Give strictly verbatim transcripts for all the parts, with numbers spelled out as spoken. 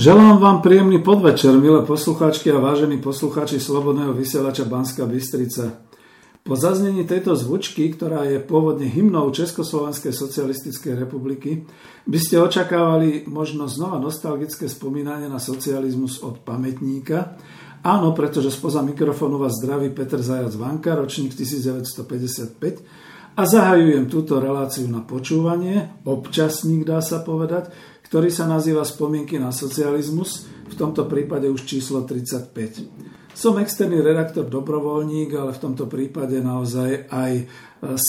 Želám vám príjemný podvečer, milé poslucháčky a vážení poslucháči Slobodného vysielača Banska Bystrica. Po zaznení tejto zvučky, ktorá je pôvodne hymnou Československej socialistickej republiky, by ste očakávali možno znova nostalgické spomínanie na socializmus od pamätníka. Áno, pretože spoza mikrofónu vás zdraví Peter Zajac Vanka, ročník devätnásťstopäťdesiatpäť, a zahajujem túto reláciu na počúvanie, občasník dá sa povedať, ktorý sa nazýva Spomienky na socializmus, v tomto prípade už číslo tridsaťpäť. Som externý redaktor dobrovoľník, ale v tomto prípade naozaj aj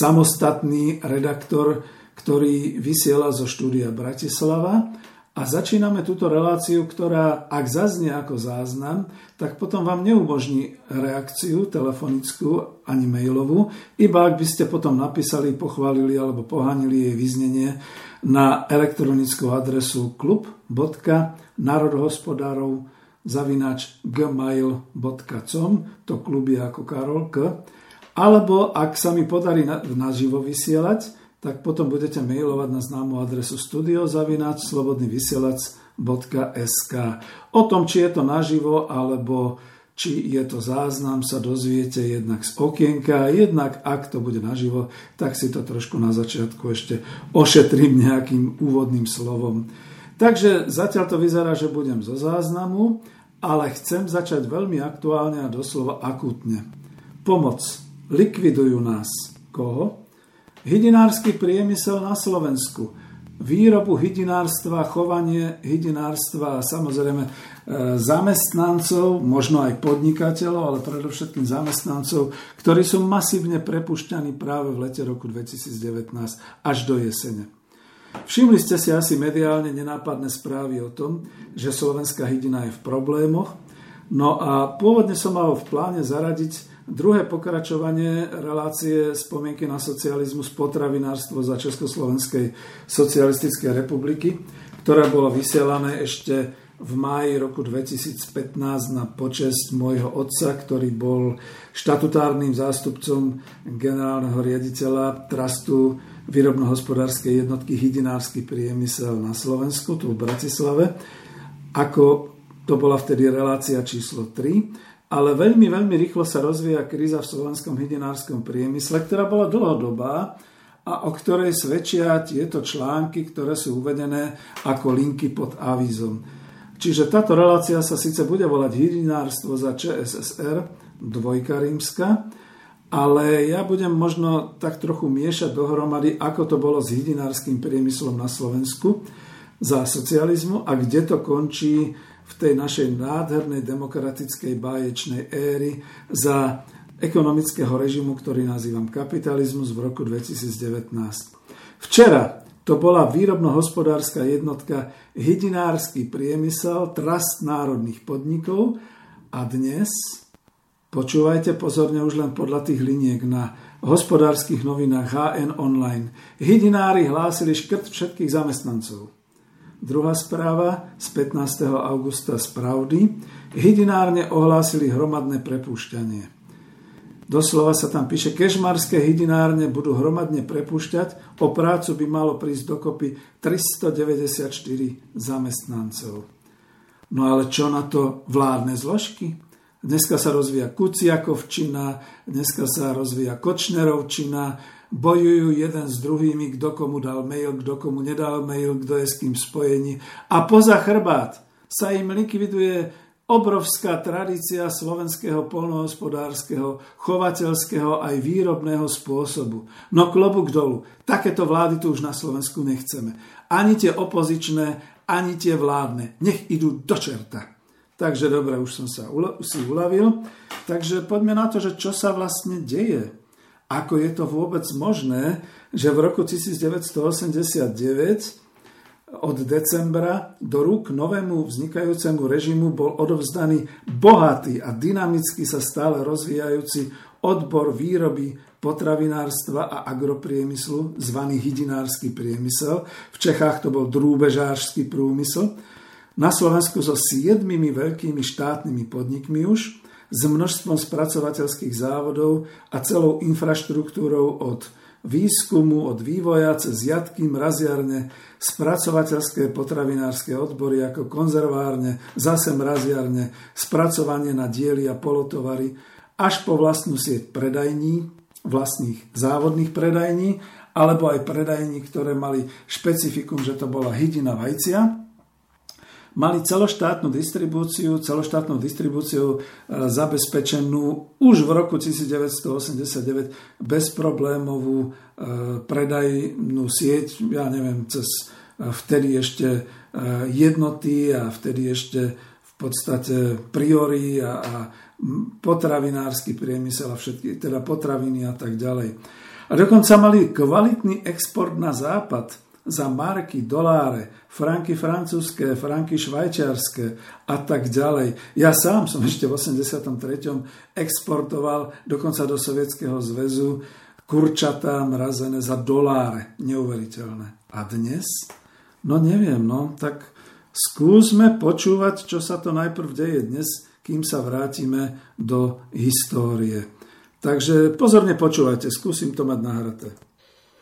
samostatný redaktor, ktorý vysiela zo štúdia Bratislava. A začíname túto reláciu, ktorá, ak zaznie ako záznam, tak potom vám neumožní reakciu telefonickú ani mailovú, iba ak by ste potom napísali, pochválili alebo pohanili jej vyznenie na elektronickú adresu klub bodka národhospodárov zavináč gmail bodka com, to klub je ako Karol K, alebo ak sa mi podarí naživo vysielať, tak potom budete mailovať na známu adresu studio zavináč slobodný vysielač bodka es ká. O tom, či je to naživo, alebo či je to záznam, sa dozviete jednak z okienka, jednak ak to bude naživo, tak si to trošku na začiatku ešte ošetrím nejakým úvodným slovom. Takže zatiaľ to vyzerá, že budem zo záznamu, ale chcem začať veľmi aktuálne a doslova akútne. Pomoc. Likvidujú nás. Koho? Hydinársky priemysel na Slovensku. Výrobu hydinárstva, chovanie hydinárstva a samozrejme zamestnancov, možno aj podnikateľov, ale predovšetkým zamestnancov, ktorí sú masívne prepušťaní práve v lete roku dvetisícdevätnásť až do jesene. Všimli ste si asi mediálne nenápadné správy o tom, že slovenská hydina je v problémoch. No a pôvodne som mal v pláne zaradiť druhé pokračovanie relácie Spomienky na socializmus, potravinárstvo za Československej socialistickej republiky, ktorá bola vysielané ešte v máji roku dvetisícpätnásť na počesť môjho otca, ktorý bol štatutárnym zástupcom generálneho riaditeľa Trustu výrobno-hospodárskej jednotky Hydinársky priemysel na Slovensku, tu v Bratislave, ako to bola vtedy relácia číslo tri. Ale veľmi, veľmi rýchlo sa rozvíja kríza v slovenskom hydinárskom priemysle, ktorá bola dlhodobá a o ktorej svedčia tieto články, ktoré sú uvedené ako linky pod avízom. Čiže táto relácia sa síce bude volať Hydinárstvo za ČSSR, dvojka rímska, ale ja budem možno tak trochu miešať dohromady, ako to bolo s hydinárskym priemyslom na Slovensku za socializmu a kde to končí v tej našej nádhernej demokratickej báječnej éry za ekonomického režimu, ktorý nazývam kapitalizmus v roku dvetisícdevätnásť. Včera to bola výrobno-hospodárska jednotka Hydinársky priemysel, trast národných podnikov a dnes, počúvajte pozorne už len podľa tých liniek na hospodárskych novinách há en Online, hydinári hlásili škrt všetkých zamestnancov. Druhá správa z pätnásteho augusta z Pravdy. Hydinárne ohlásili hromadné prepúšťanie. Doslova sa tam píše, kežmarské hydinárne budú hromadne prepúšťať. O prácu by malo prísť dokopy tristodeväťdesiatštyri zamestnancov. No ale čo na to vládne zložky? Dneska sa rozvíja Kuciakovčina, dneska sa rozvíja Kočnerovčina, bojujú jeden s druhými, kto komu dal mail, kto komu nedal mail, kto je s kým spojení. A poza chrbát sa im likviduje obrovská tradícia slovenského poľnohospodárskeho, chovateľského aj výrobného spôsobu. No klobúk dolu, takéto vlády tu už na Slovensku nechceme. Ani tie opozičné, ani tie vládne. Nech idú do čerta. Takže dobre, už som sa si uľavil. Takže poďme na to, že čo sa vlastne deje. Ako je to vôbec možné, že v roku devätnásťstoosemdesiatdeväť od decembra do rúk novému vznikajúcemu režimu bol odovzdaný bohatý a dynamicky sa stále rozvíjajúci odbor výroby potravinárstva a agropriemyslu, zvaný hydinársky priemysel. V Čechách to bol drúbežársky priemysel. Na Slovensku so siedmimi veľkými štátnymi podnikmi už, s množstvom spracovateľských závodov a celou infraštruktúrou od výskumu od vývoja cez jatky, mraziarne, spracovateľské potravinárske odbory ako konzervárne, zase mraziarne, spracovanie na diely a polotovary, až po vlastnú sieť predajní, vlastných závodných predajní, alebo aj predajní, ktoré mali špecifikum, že to bola hydina vajcia. Mali celoštátnu distribúciu, celoštátnou distribúciou zabezpečenú už v roku devätnásť osemdesiatdeväť bezproblémovú predajnú sieť, ja neviem, cez vtedy ešte jednoty a vtedy ešte v podstate priori a, a potravinársky priemysel a všetky, teda potraviny a tak ďalej. A dokonca mali kvalitný export na západ, za marky, doláre, franky francúzské, franky švajčiarske a tak ďalej. Ja sám som ešte v osemdesiatom treťom exportoval dokonca do Sovietskeho zväzu kurčatá mrazené za doláre. Neuveriteľné. A dnes? No neviem, no tak skúsme počúvať, čo sa to najprv deje dnes, kým sa vrátime do histórie. Takže pozorne počúvajte, skúsim to mať nahraté.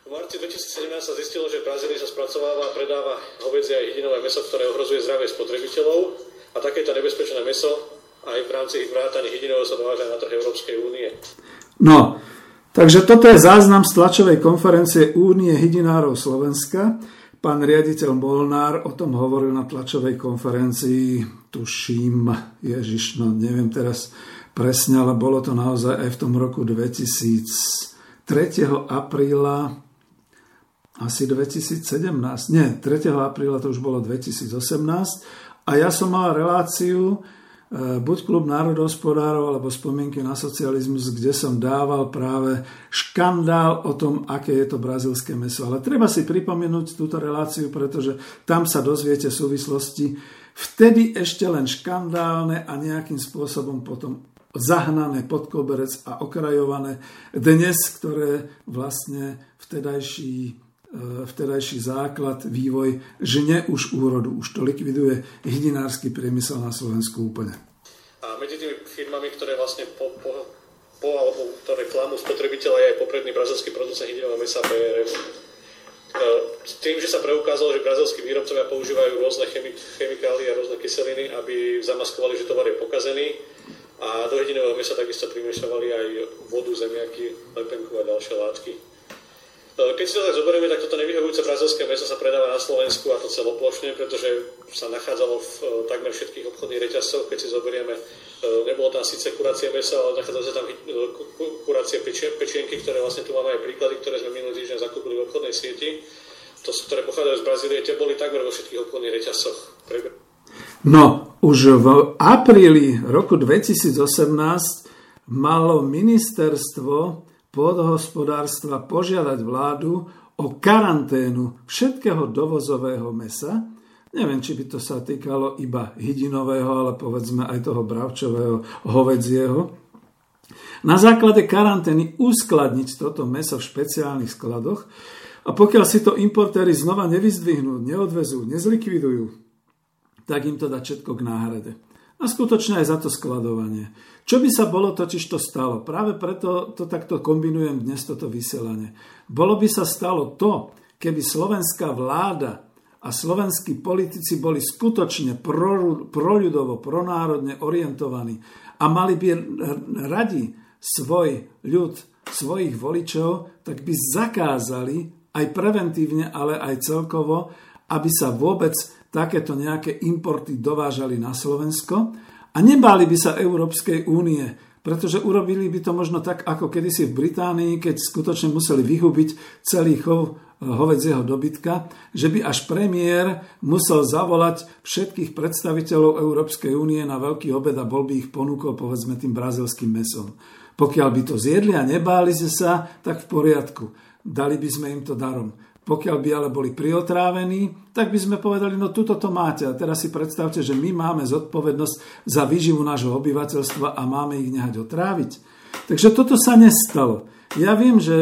V marci dvetisícsedemnásť sa zistilo, že v Brazílii sa spracováva a predáva hovädzie aj hydinové mäso, ktoré ohrozuje zdravie spotrebiteľov, a takéto nebezpečné mäso aj v rámci vrátane hydinového sa dováža na trh Európskej únie. No, takže toto je záznam z tlačovej konferencie Únie hydinárov Slovenska. Pán riaditeľ Molnár o tom hovoril na tlačovej konferencii, tuším, ježiš, no neviem teraz presne, ale bolo to naozaj aj v tom roku dvetisíctri. apríla asi dvetisícsedemnásť, nie, tretieho apríla to už bolo dvetisícosemnásť a ja som mal reláciu e, buď Klub národohospodárov alebo Spomienky na socializmus, kde som dával práve škandál o tom, aké je to brazílske mäso. Ale treba si pripomenúť túto reláciu, pretože tam sa dozviete súvislosti vtedy ešte len škandálne a nejakým spôsobom potom zahnané pod koberec a okrajované dnes, ktoré vlastne vtedajší vtedajší základ, vývoj žne už úrodu. Už to likviduje hydinársky priemysel na Slovensku úplne. A medzi tými firmami, ktoré vlastne po, po, po alebo ktoré klamú spotrebiteľa, je aj popredný brazilský producent hydinového mäsa bé er ef. S tým, že sa preukázalo, že brazilskí výrobcovia používajú rôzne chemi, chemikálie a rôzne kyseliny, aby zamaskovali, že tovar je pokazený, a do hydinového mäsa takisto primiešavali aj vodu, zemiaky, lepenku a ďalšie látky. Keď si to tak zoberieme, tak toto nevyhovujúce brazilské mäso sa predáva na Slovensku, a to celoplošne, pretože sa nachádzalo v takmer všetkých obchodných reťazcoch. Keď si zoberieme, nebolo tam síce kurácie mäsa, ale nachádzalo sa tam kurácie pečienky, ktoré vlastne tu máme aj príklady, ktoré sme minulý týždeň zakúpili v obchodnej sieti. To, ktoré pochádzajú z Brazílie, tie boli takmer vo všetkých obchodných reťazcoch. No, už v apríli roku dvetisícosemnásť malo ministerstvo podhospodárstva požiadať vládu o karanténu všetkého dovozového mäsa. Neviem, či by to sa týkalo iba hydinového, ale povedzme aj toho bravčového, hovedzieho. Na základe karantény uskladniť toto mäso v špeciálnych skladoch, a pokiaľ si to importéri znova nevyzdvihnú, neodvezú, nezlikvidujú, tak im to dá všetko k náhrade. A skutočne aj za to skladovanie. Čo by sa bolo totiž to stalo? Práve preto to takto kombinujem dnes toto vysielanie. Bolo by sa stalo to, keby slovenská vláda a slovenskí politici boli skutočne proľudovo, pronárodne orientovaní a mali by radi svoj ľud, svojich voličov, tak by zakázali aj preventívne, ale aj celkovo, aby sa vôbec takéto nejaké importy dovážali na Slovensko, a nebáli by sa Európskej únie, pretože urobili by to možno tak, ako kedysi v Británii, keď skutočne museli vyhubiť celý chov hovedzieho dobytka, že by až premiér musel zavolať všetkých predstaviteľov Európskej únie na veľký obed a bol by ich ponúkol povedzme tým brazilským mäsom. Pokiaľ by to zjedli a nebáli sa, tak v poriadku. Dali by sme im to darom. Pokiaľ by ale boli priotrávení, tak by sme povedali, no tuto to máte. A teraz si predstavte, že my máme zodpovednosť za výživu nášho obyvateľstva a máme ich nehať otráviť. Takže toto sa nestalo. Ja viem, že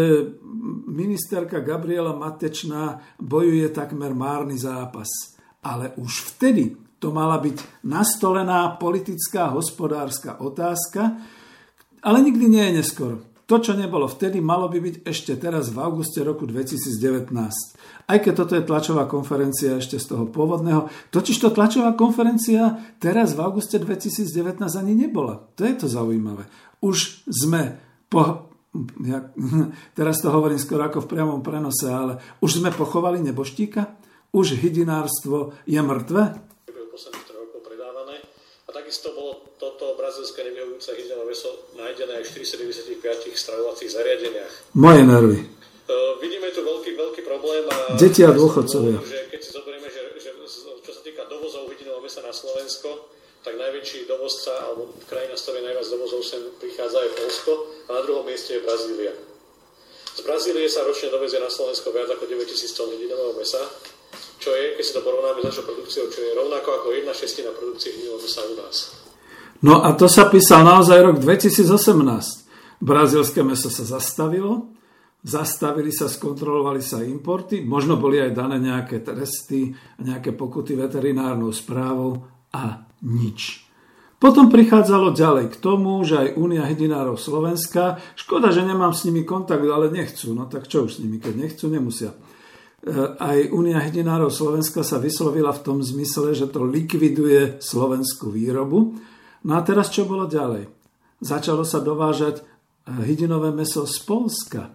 ministerka Gabriela Matečná bojuje takmer márny zápas. Ale už vtedy to mala byť nastolená politická, hospodárska otázka, ale nikdy nie je neskoro. To, čo nebolo vtedy, malo by byť ešte teraz v auguste roku dvetisícdevätnásť. Aj keď toto je tlačová konferencia ešte z toho pôvodného, totižto tlačová konferencia teraz v auguste dvetisícdevätnásť ani nebola. To je to zaujímavé. Už sme po... Ja, teraz to hovorím skoro ako v priamom prenose, ale už sme pochovali neboštíka? Už hydinárstvo je mŕtve? Takisto bolo toto brazílske nevyhovujúce hydinové mäso nájdené aj v štyristodeväťdesiatpäť stravovacích zariadeniach. Moje nervy. Uh, vidíme tu veľký, veľký problém. A deti a dôchodcovia. Keď si zoberieme, že, že čo sa týka dovozov hydinového mäsa na Slovensko, tak najväčší dovozca, alebo krajina, z ktorej najviac dovozov sem prichádza, je Poľsko a na druhom mieste je Brazília. Z Brazílie sa ročne dovezie na Slovensko viac ako deväťtisíc ton hydinového mäsa, čo je, keď si to porovnáme s našou produkciou, čo je rovnako ako jedna šestina produkcie hydinového mäsa u nás. No a to sa písal naozaj rok dvetisícosemnásť. Brazílske mäso sa zastavilo, zastavili sa, skontrolovali sa importy, možno boli aj dané nejaké tresty, nejaké pokuty veterinárnou správou a nič. Potom prichádzalo ďalej k tomu, že aj Únia hydinárov Slovenska, škoda, že nemám s nimi kontakt, ale nechcú, no tak čo už s nimi, keď nechcú, nemusia. Aj Únia hydinárov Slovenska sa vyslovila v tom zmysle, že to likviduje slovenskú výrobu. No a teraz čo bolo ďalej? Začalo sa dovážať hydinové mäso z Poľska,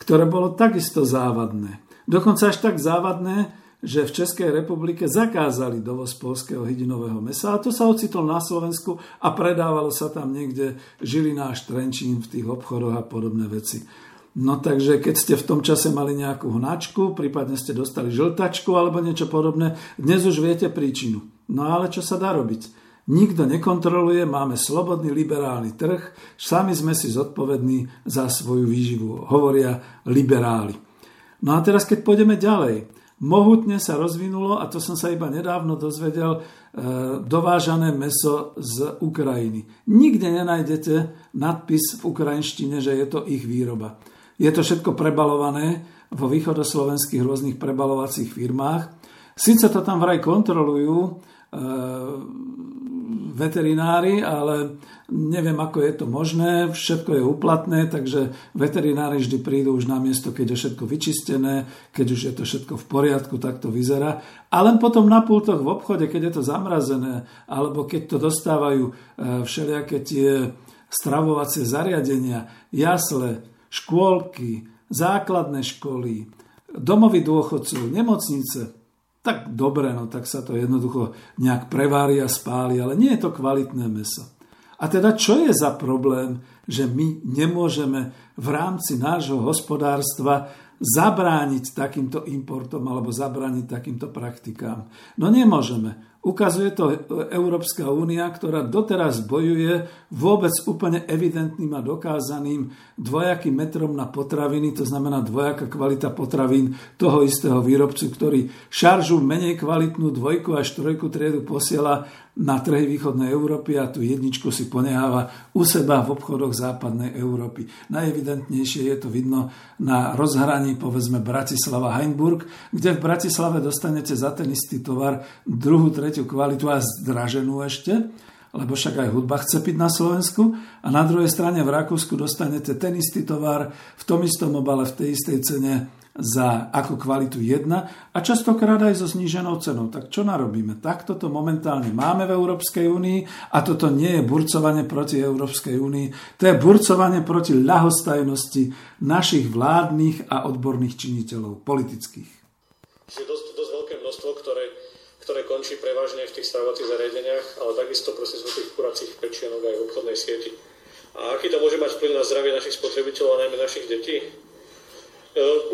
ktoré bolo takisto závadné. Dokonca až tak závadné, že v Českej republike zakázali dovoz poľského hydinového mäsa a to sa ocitlo na Slovensku a predávalo sa tam niekde Žilina až Trenčín v tých obchodoch a podobné veci. No takže keď ste v tom čase mali nejakú hnačku, prípadne ste dostali žltačku alebo niečo podobné, dnes už viete príčinu. No ale čo sa dá robiť? Nikto nekontroluje, máme slobodný liberálny trh, sami sme si zodpovední za svoju výživu, hovoria liberáli. No a teraz keď pôjdeme ďalej, mohutne sa rozvinulo, a to som sa iba nedávno dozvedel, dovážané mäso z Ukrajiny. Nikde nenájdete nadpis v ukrajinštine, že je to ich výroba. Je to všetko prebalované vo východoslovenských rôznych prebalovacích firmách. Sice to tam vraj kontrolujú veterinári, ale neviem, ako je to možné, všetko je úplatné, takže veterinári vždy prídu už na miesto, keď je všetko vyčistené, keď už je to všetko v poriadku, tak to vyzerá. A len potom na pultoch v obchode, keď je to zamrazené, alebo keď to dostávajú všelijaké tie stravovacie zariadenia, jasle, škôlky, základné školy, domovy dôchodcov, nemocnice, tak dobre, no tak sa to jednoducho nejak prevári a spáli, ale nie je to kvalitné mäso. A teda čo je za problém, že my nemôžeme v rámci nášho hospodárstva zabrániť takýmto importom alebo zabrániť takýmto praktikám? No nemôžeme. Ukazuje to Európska únia, ktorá doteraz bojuje vôbec úplne evidentným a dokázaným dvojakým metrom na potraviny, to znamená dvojaká kvalita potravín toho istého výrobcu, ktorý šaržu menej kvalitnú dvojku až trojku triedu posiela na trhy východnej Európy a tú jedničku si poneháva u seba v obchodoch západnej Európy. Najevidentnejšie je to vidno na rozhraní, povedzme, Bratislava Hainburg, kde v Bratislave dostanete za ten istý tovar druhú, tretiu kvalitu a zdraženú ešte, lebo však aj hudba chce piť na Slovensku, a na druhej strane v Rakúsku dostanete ten istý tovar v tom istom obale, v tej istej cene za ako kvalitu jedna a častokrát aj so zníženou cenou. Tak čo narobíme? Takto to momentálne máme v Európskej únii a toto nie je burcovanie proti Európskej únii, to je burcovanie proti ľahostajnosti našich vládnych a odborných činiteľov, politických. Je dosť, dosť veľké množstvo, ktoré, ktoré končí prevažne v tých stravovacích zariadeniach, ale takisto proste sú tých kuracích pečienok aj v obchodnej sieti. A aký to môže mať vplyv na zdravie našich spotrebiteľov a najmä našich detí?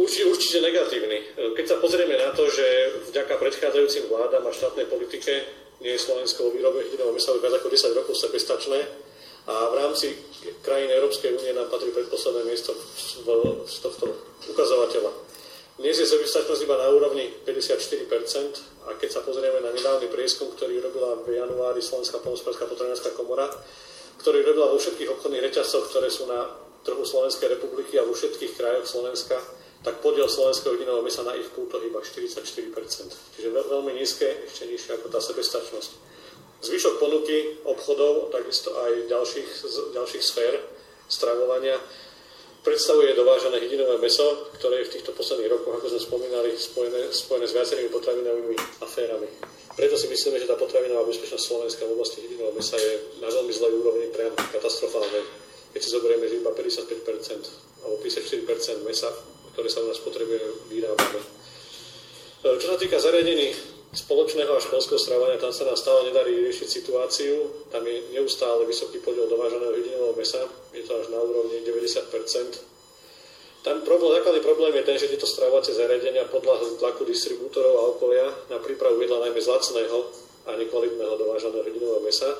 Určite, určite negatívny. Keď sa pozrieme na to, že vďaka predchádzajúcim vládam a štátnej politike nie je Slovensko vo výrobe hydinového mäsa viac ako desať rokov sebestačné a v rámci krajín Európskej únie nám patrí predposledné miesto v, v tohto ukazovateľa. Dnes je sebestačnosť iba na úrovni päťdesiatštyri percent a keď sa pozrieme na nedávny prieskum, ktorý robila v januári Slovenská poľnohospodárska potravinárska komora, ktorý robila vo všetkých obchodných reťazcoch, ktoré sú na trhu Slovenskej republiky a vo všetkých krajoch Slovenska, tak podiel slovenského hydinového mäsa na ich pultoch iba štyridsaťštyri percent. Čiže veľmi nízke, ešte nižšie ako tá sebestačnosť. Zvyšok ponuky obchodov, takisto aj ďalších, ďalších sfér stravovania Predstavuje dovážané hydinové mäso, ktoré je v týchto posledných rokoch, ako sme spomínali, spojené, spojené s viacerými potravinovými aférami. Preto si myslíme, že tá potravinová bezpečnosť Slovenska v oblasti hydinového mäsa je na veľmi zlej úrovni, priam katastrofálnej. Keď si zoberieme, že iba päťdesiatpäť percent alebo päťdesiatštyri percent mäsa, ktoré sa u nás potrebuje, vyrábame. Čo sa týka zariadení spoločného a školského stravovania, tam sa nám stále nedarí riešiť situáciu. Tam je neustále vysoký podiel dovážaného hydinového mäsa. Je to až na úrovni deväťdesiat percent. Tam problém, základný problém je ten, že tieto stravovacie zariadenia podľahli tlaku distribútorov a okolia na prípravu jedla najmä z lacného a nekvalitného dovážaného hydinového mäsa.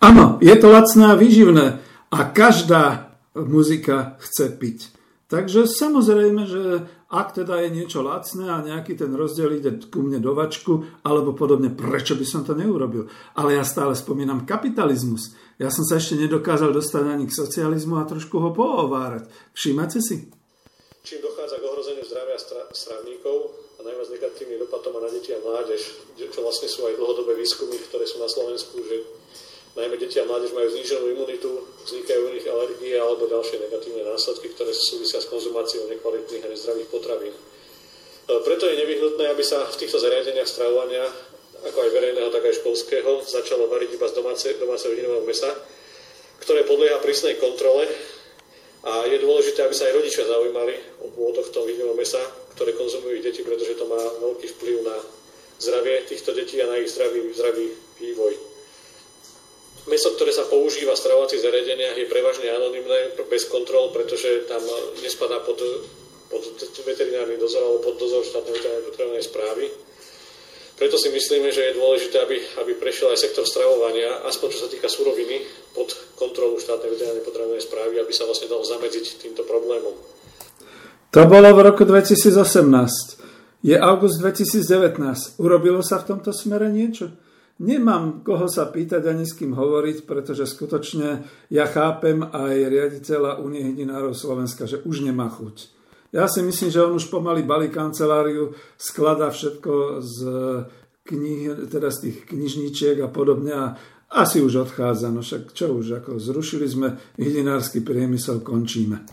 Áno, je to lacné a výživné a každá muzika chce piť. Takže samozrejme, že ak teda je niečo lacné a nejaký ten rozdiel ide ku mne do vačku alebo podobne, prečo by som to neurobil? Ale ja stále spomínam kapitalizmus. Ja som sa ešte nedokázal dostať ani k socializmu a trošku ho poovárať. Všímate si? Čím dochádza k ohrozeniu zdravia strávnikov a najviac negatívny dopad to má na deti a mládež, čo vlastne sú aj dlhodobé výskumy, ktoré sú na Slovensku, že najmä deti a mládež majú zníženú imunitu, vznikajú u nich alergie alebo ďalšie negatívne následky, ktoré súvisia s konzumáciou nekvalitných a nezdravých potravín. Preto je nevyhnutné, aby sa v týchto zariadeniach stravovania ako aj verejného, tak aj školského, začalo variť iba z domáceho hydinového mäsa, ktoré podlieha prísnej kontrole a je dôležité, aby sa aj rodičia zaujímali o pôvodoch toho hydinového mäsa, ktoré konzumujú ich deti, pretože to má veľký vplyv na zdravie týchto detí a na ich zdravý, zdravý vývoj. Mäso, ktoré sa používa v stravovacích zariadeniach, je prevažne anonymné, bez kontrol, pretože tam nespadá pod, pod veterinárny dozor alebo pod dozor štátnej veterinárnej potravinovej správy. Preto si myslíme, že je dôležité, aby, aby prešiel aj sektor stravovania, aspoň čo sa týka suroviny, pod kontrolu štátnej veterinárnej potravinovej správy, aby sa vlastne dalo zamedziť týmto problémom. To bolo v roku dvetisícosemnásť. Je august dvetisícdevätnásť. Urobilo sa v tomto smere niečo? Nemám koho sa pýtať ani s kým hovoriť, pretože skutočne ja chápem aj riaditeľa Únie hydinárov Slovenska, že už nemá chuť. Ja si myslím, že on už pomaly balí kanceláriu, skladá všetko z knih, teda z tých knižničiek a podobne a asi už odchádza. No však čo už, ako zrušili sme hydinársky priemysel, končíme.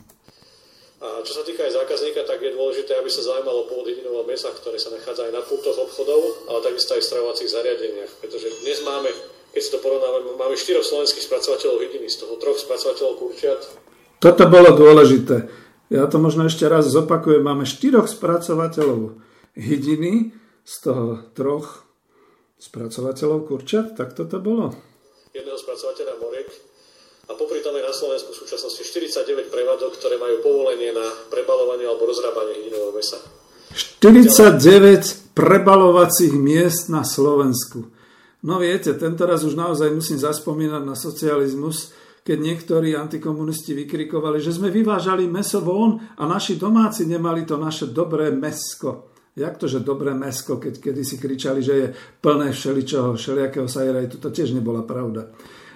A čo sa týka aj zákazníka, tak je dôležité, aby sa zaujímalo pôvod hydinového mäsa, ktoré sa nachádza aj na pultoch obchodov, ale takisto aj v stravovacích zariadeniach, pretože dnes máme, keď si to porovnáme, máme štyroch slovenských spracovateľov hydiny, z toho troch spracovateľov kurčiat. Toto bolo dôležité. Ja to možno ešte raz zopakujem. Máme štyroch spracovateľov hydiny, z toho troch spracovateľov kurčiat. Tak toto bolo. Jedného spracovateľa moriek. A popri tom je na Slovensku v súčasnosti štyridsaťdeväť prevádok, ktoré majú povolenie na prebalovanie alebo rozrábanie hydinového mäsa. štyridsaťdeväť prebalovacích miest na Slovensku. No viete, tento raz už naozaj musím zaspomínať na socializmus, keď niektorí antikomunisti vykrikovali, že sme vyvážali mäso von a naši domáci nemali to naše dobré mäsko. Jak to, že dobré mäsko, keď kedysi kričali, že je plné všeličoho, všelijakého sajrajtu, to tiež nebola pravda.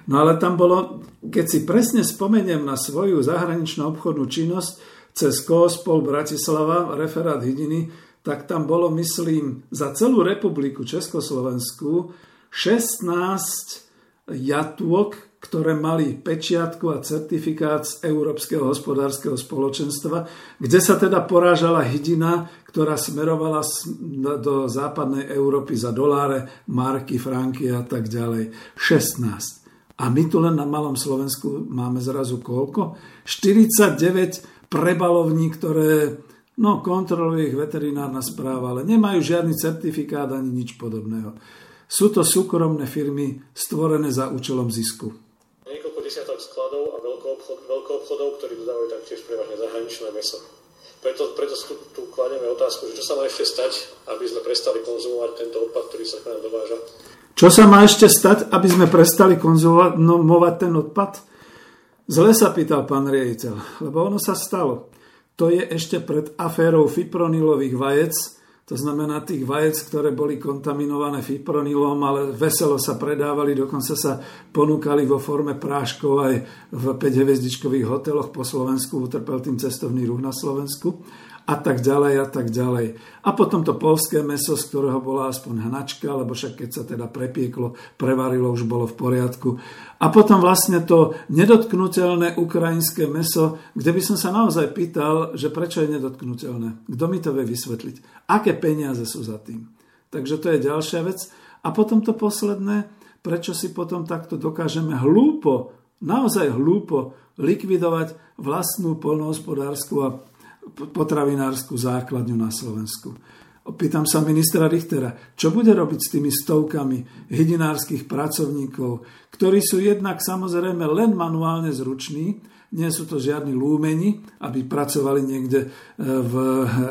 No ale tam bolo, keď si presne spomeniem na svoju zahraničnú obchodnú činnosť cez Kospol Bratislava, referát hydiny, tak tam bolo, myslím, za celú republiku Československú šestnásť jatôk, ktoré mali pečiatku a certifikát z Európskeho hospodárskeho spoločenstva, kde sa teda porážala hydina, ktorá smerovala do západnej Európy za doláre, marky, franky a tak ďalej. šestnásť. A my tu len na malom Slovensku máme zrazu koľko? štyridsaťdeväť prebalovní, ktoré no, kontroluje ich veterinárna správa, ale nemajú žiadny certifikát ani nič podobného. Sú to súkromné firmy stvorené za účelom zisku. Niekoľko desiatok skladov a veľkoobchod, veľkoobchodov, ktorí dodávajú taktiež prevažne zahraničné mäso. Preto, preto tu, tu kladieme otázku, že čo sa má ešte stať, aby sme prestali konzumovať tento odpad, ktorý sa k nám dováža. Čo sa má ešte stať, aby sme prestali konzumovať ten odpad? Zle sa pýtal pán riaditeľ, lebo ono sa stalo. To je ešte pred aférou fipronilových vajec, to znamená tých vajec, ktoré boli kontaminované fipronilom, ale veselo sa predávali, dokonca sa ponúkali vo forme práškov aj v päťhviezdičkových hoteloch po Slovensku, utrpel tým cestovný ruch na Slovensku. a tak ďalej a tak ďalej. A potom to poľské mäso, z ktorého bola aspoň hnačka, lebo však keď sa teda prepieklo, prevarilo, už bolo v poriadku. A potom vlastne to nedotknutelné ukrajinské mäso, kde by som sa naozaj pýtal, že prečo je nedotknutelné. Kto mi to vie vysvetliť? Aké peniaze sú za tým? Takže to je ďalšia vec. A potom to posledné, prečo si potom takto dokážeme hlúpo, naozaj hlúpo likvidovať vlastnú poľnohospodársku a potravinárskú základňu na Slovensku. Pýtam sa ministra Richtera, čo bude robiť s tými stovkami hydinárskych pracovníkov, ktorí sú jednak samozrejme len manuálne zruční, nie sú to žiadni lúmeni, aby pracovali niekde v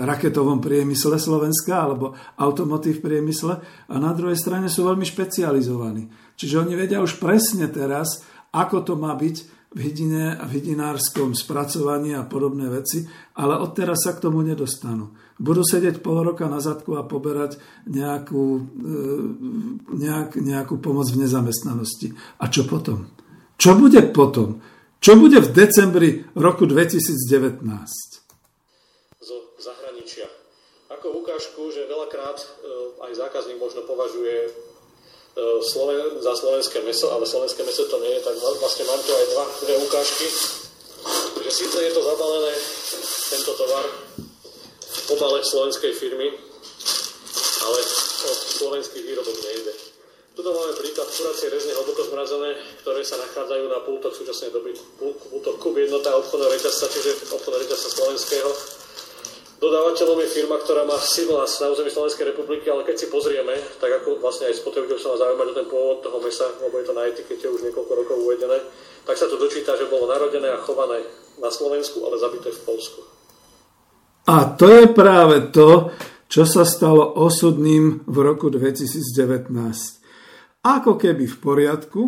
raketovom priemysle Slovenska alebo automotív priemysle, a na druhej strane sú veľmi špecializovaní. Čiže oni vedia už presne teraz, ako to má byť v hydine a v hydinárskom spracovaní a podobné veci, ale odteraz sa k tomu nedostanú. Budú sedieť pol roka na zadku a poberať nejakú, nejak, nejakú pomoc v nezamestnanosti. A čo potom? Čo bude potom? Čo bude v decembri roku dvetisíc devätnásť? Zo zahraničia. Ako ukážku, že veľakrát aj zákazník možno považuje Sloven- za slovenské mäso, ale slovenské mäso to nie je, tak vlastne mám tu aj dva, dve ukážky, že síce je to zabalené, tento tovar, v obale slovenskej firmy, ale od slovenských výrobok nejde. Tuto máme príklad kuracie rezne hlboko zmrazené, ktoré sa nachádzajú na pultoch súčasnej doby, pultok kub jednota obchodného reťazca, čiže obchodného reťazca slovenského. Dodávateľom je firma, ktorá má sídlo na území Slovenskej republiky, ale keď si pozrieme, tak ako vlastne aj spotrebiteľ sa má zaujímať o ten pôvod toho mäsa, lebo je to na etikete už niekoľko rokov uvedené, tak sa to dočíta, že bolo narodené a chované na Slovensku, ale zabité v Poľsku. A to je práve to, čo sa stalo osudným v roku dvetisíc devätnásť. Ako keby v poriadku,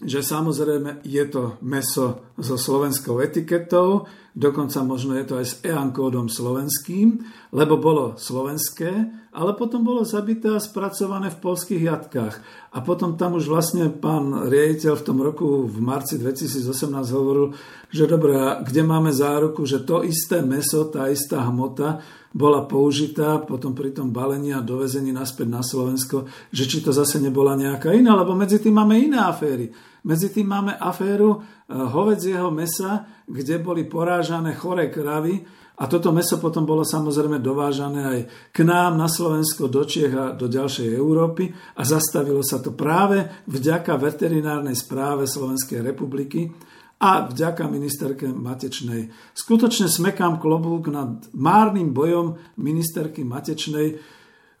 že samozrejme je to mäso so slovenskou etiketou, dokonca možno je to aj s é á en kódom slovenským, lebo bolo slovenské, ale potom bolo zabité a spracované v poľských jatkách. A potom tam už vlastne pán riaditeľ v tom roku v marci dvetisíc osemnásť hovoril, že dobrá, kde máme záruku, že to isté mäso, tá istá hmota bola použitá potom pri tom balení a dovezení naspäť na Slovensko, že či to zase nebola nejaká iná, lebo medzi tým máme iné aféry. Medzi tým máme aféru hovedzieho mäsa, kde boli porážané choré kravy, a toto mäso potom bolo samozrejme dovážané aj k nám na Slovensko, do Čiech a do ďalšej Európy, a zastavilo sa to práve vďaka veterinárnej správe Slovenskej republiky a vďaka ministerke Matečnej. Skutočne smekám klobúk nad márnym bojom ministerky Matečnej,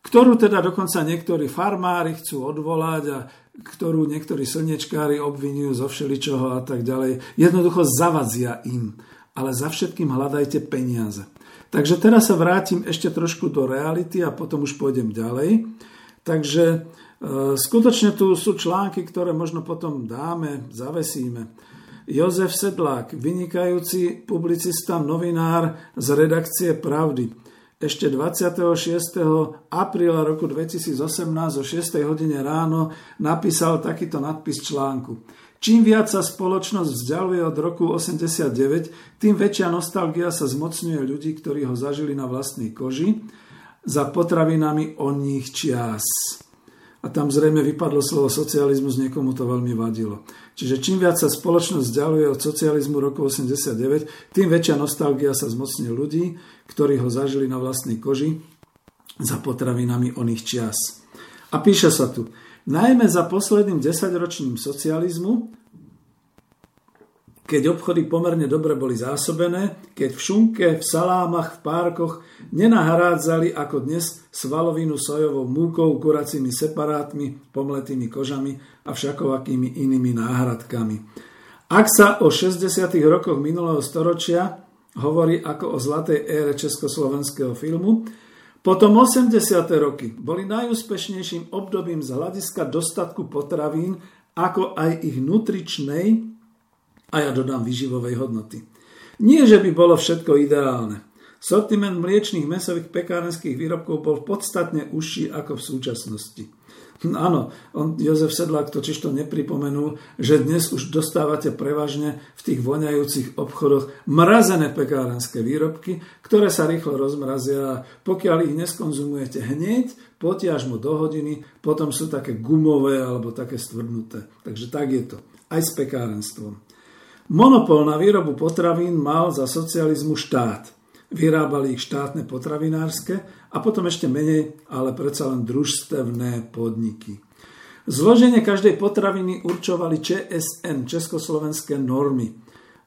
ktorú teda dokonca niektorí farmári chcú odvolať a ktorú niektorí slniečkári obvinujú zo všeličoho a tak ďalej. Jednoducho zavadzia im, ale za všetkým hľadajte peniaze. Takže teraz sa vrátim ešte trošku do reality a potom už pôjdem ďalej. Takže e, skutočne tu sú články, ktoré možno potom dáme, zavesíme. Jozef Sedlák, vynikajúci publicista, novinár z redakcie Pravdy. Ešte dvadsiateho šiesteho apríla roku dvetisíc osemnásť o šiestej hodine ráno napísal takýto nadpis článku. Čím viac sa spoločnosť vzdialuje od roku osemdesiatdeväť, tým väčšia nostalgia sa zmocňuje ľudí, ktorí ho zažili na vlastnej koži, za potravinami oných čias. A tam zrejme vypadlo slovo socializmus, niekomu to veľmi vadilo. Čiže čím viac sa spoločnosť vzdialuje od socializmu roku osemdesiatdeväť, tým väčšia nostalgia sa zmocní ľudí, ktorí ho zažili na vlastnej koži, za potravinami oných čias. A píše sa tu, najmä za posledným desaťročným socializmu, keď obchody pomerne dobre boli zásobené, keď v šunke, v salámach, v párkoch nenahrádzali ako dnes svalovinu sojovou múkou, kuracími separátmi, pomletými kožami a všakovakými inými náhradkami. Ak sa o šesťdesiatych rokoch minulého storočia hovorí ako o zlatej ére československého filmu, potom osemdesiate roky boli najúspešnejším obdobím z hľadiska dostatku potravín, ako aj ich nutričnej, a ja dodám výživovej hodnoty. Nie, že by bolo všetko ideálne. Sortiment mliečných, mäsových, pekárenských výrobkov bol podstatne užší ako v súčasnosti. Áno, on, Jozef Sedlák totiž to nepripomenul, že dnes už dostávate prevažne v tých voňajúcich obchodoch mrazené pekárenské výrobky, ktoré sa rýchlo rozmrazia. Pokiaľ ich neskonzumujete hneď, potiažmo do hodiny, potom sú také gumové alebo také stvrdnuté. Takže tak je to. Aj s pekárenstvom. Monopol na výrobu potravín mal za socializmu štát. Vyrábali ich štátne potravinárske a potom ešte menej, ale predsa len družstevné podniky. Zloženie každej potraviny určovali Č S N, Československé normy.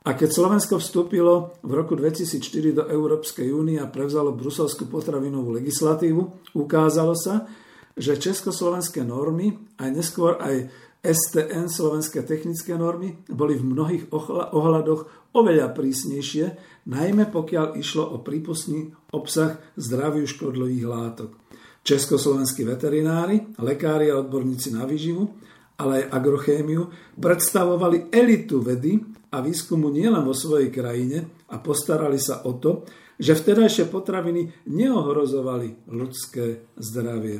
A keď Slovensko vstúpilo v roku dvetisícštyri do Európskej únie a prevzalo bruselskú potravinovú legislatívu, ukázalo sa, že Československé normy a neskôr aj S T N, Slovenské technické normy, boli v mnohých ohľadoch oveľa prísnejšie, najmä pokiaľ išlo o prípustný obsah zdraviu škodlivých látok. Československí veterinári, lekári a odborníci na výživu, ale aj agrochémiu predstavovali elitu vedy a výskumu nielen vo svojej krajine a postarali sa o to, že vtedajšie potraviny neohrozovali ľudské zdravie.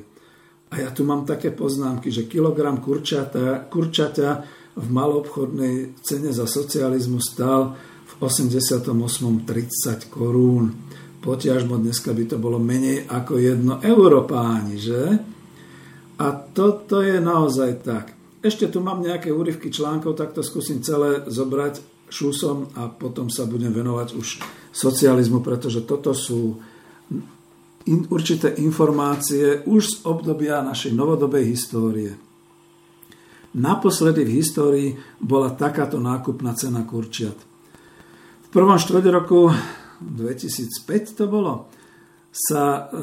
A ja tu mám také poznámky, že kilogram kurčata, kurčaťa v maloobchodnej cene za socializmu stál v osemdesiatom ôsmom tridsať korún. Potiažmo dneska by to bolo menej ako jedno euro, páni, že? A toto je naozaj tak. Ešte tu mám nejaké úryvky článkov, tak to skúsim celé zobrať šúsom a potom sa budem venovať už socializmu, pretože toto sú in, určité informácie už z obdobia našej novodobej histórie. Naposledy v histórii bola takáto nákupná cena kurčiat. V prvom štvrť roku dvetisícpäť to bolo, sa e,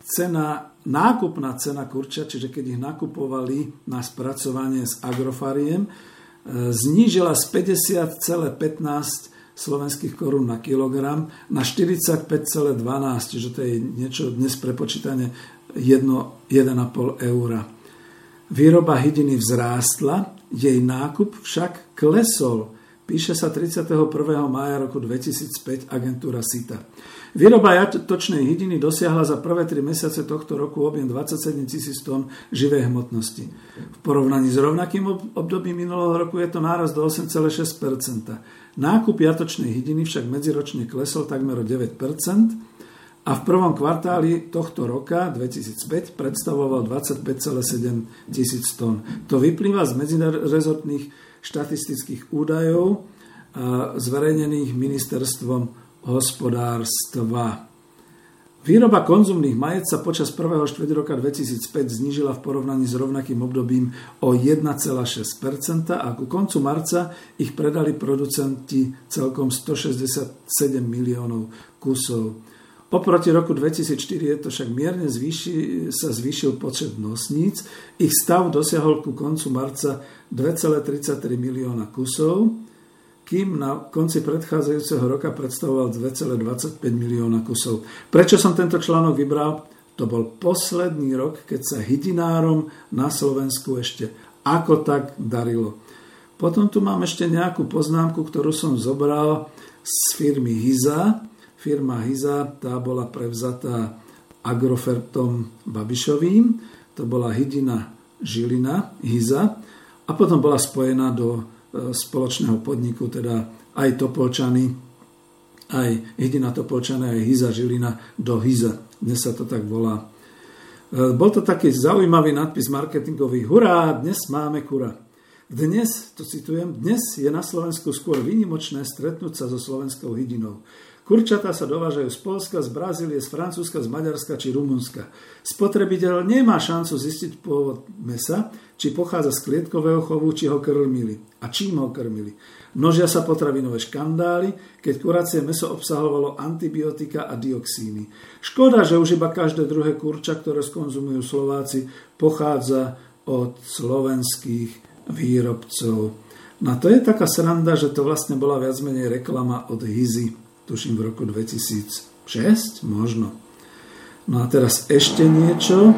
cena nákupná cena kurčat, čiže keď ich nakupovali na spracovanie s agrofariem, znížila z päťdesiat celá pätnásť slovenských korún na kilogram na štyridsaťpäť celá dvanásť, čiže to je niečo dnes prepočítane jeden celá päť eura. Výroba hydiny vzrástla, jej nákup však klesol. Píše sa tridsiateho prvého mája roku dvetisícpäť agentúra SITA. Výroba jatočnej hydiny dosiahla za prvé tri mesiace tohto roku objem dvadsaťsedem tisíc tón živej hmotnosti. V porovnaní s rovnakým obdobím minulého roku je to nárast do osem celá šesť percenta. Nákup jatočnej hydiny však medziročne klesol takmer o deväť percent a v prvom kvartáli tohto roka dvetisícpäť predstavoval dvadsaťpäť celá sedem tisíc tón. To vyplýva z medzirezortných štatistických údajov zverejnených ministerstvom hospodárstva. Výroba konzumných majec sa počas prvého štvrť roka dvetisícpäť znížila v porovnaní s rovnakým obdobím o jeden celá šesť percenta a ku koncu marca ich predali producenti celkom stošesťdesiatsedem miliónov kusov. Oproti roku dvetisícštyri je to však mierne zvýši, sa zvýšil počet nosníc. Ich stav dosiahol ku koncu marca dva celá tridsaťtri milióna kusov, kým na konci predchádzajúceho roka predstavoval dva celá dvadsaťpäť milióna kusov. Prečo som tento článok vybral? To bol posledný rok, keď sa hydinárom na Slovensku ešte ako tak darilo. Potom tu mám ešte nejakú poznámku, ktorú som zobral z firmy Hyza. Firma Hyza, tá bola prevzatá Agrofertom Babišovým. To bola Hydina Žilina, Hyza. A potom bola spojená do spoločného podniku, teda aj Topoľčany, aj Hydina Topoľčany, aj Hyza Žilina do Hyza. Dnes sa to tak volá. Bol to taký zaujímavý nadpis marketingový. Hurá, dnes máme kura. Dnes, to citujem, dnes je na Slovensku skôr výnimočné stretnúť sa so slovenskou hydinou. Kurčatá sa dovážajú z Poľska, z Brazílie, z Francúzska, z Maďarska či Rumunska. Spotrebiteľ nemá šancu zistiť pôvod mäsa, či pochádza z klietkového chovu, či ho krmili a čím ho krmili. Množia sa potravinové škandály, keď kuracie mäso obsahovalo antibiotika a dioxíny. Škoda, že už iba každé druhé kurča, ktoré skonzumujú Slováci, pochádza od slovenských výrobcov. No to je taká sranda, že to vlastne bola viac menej reklama od Hyzy. Tuším v roku dvetisícšesť, možno. No a teraz ešte niečo.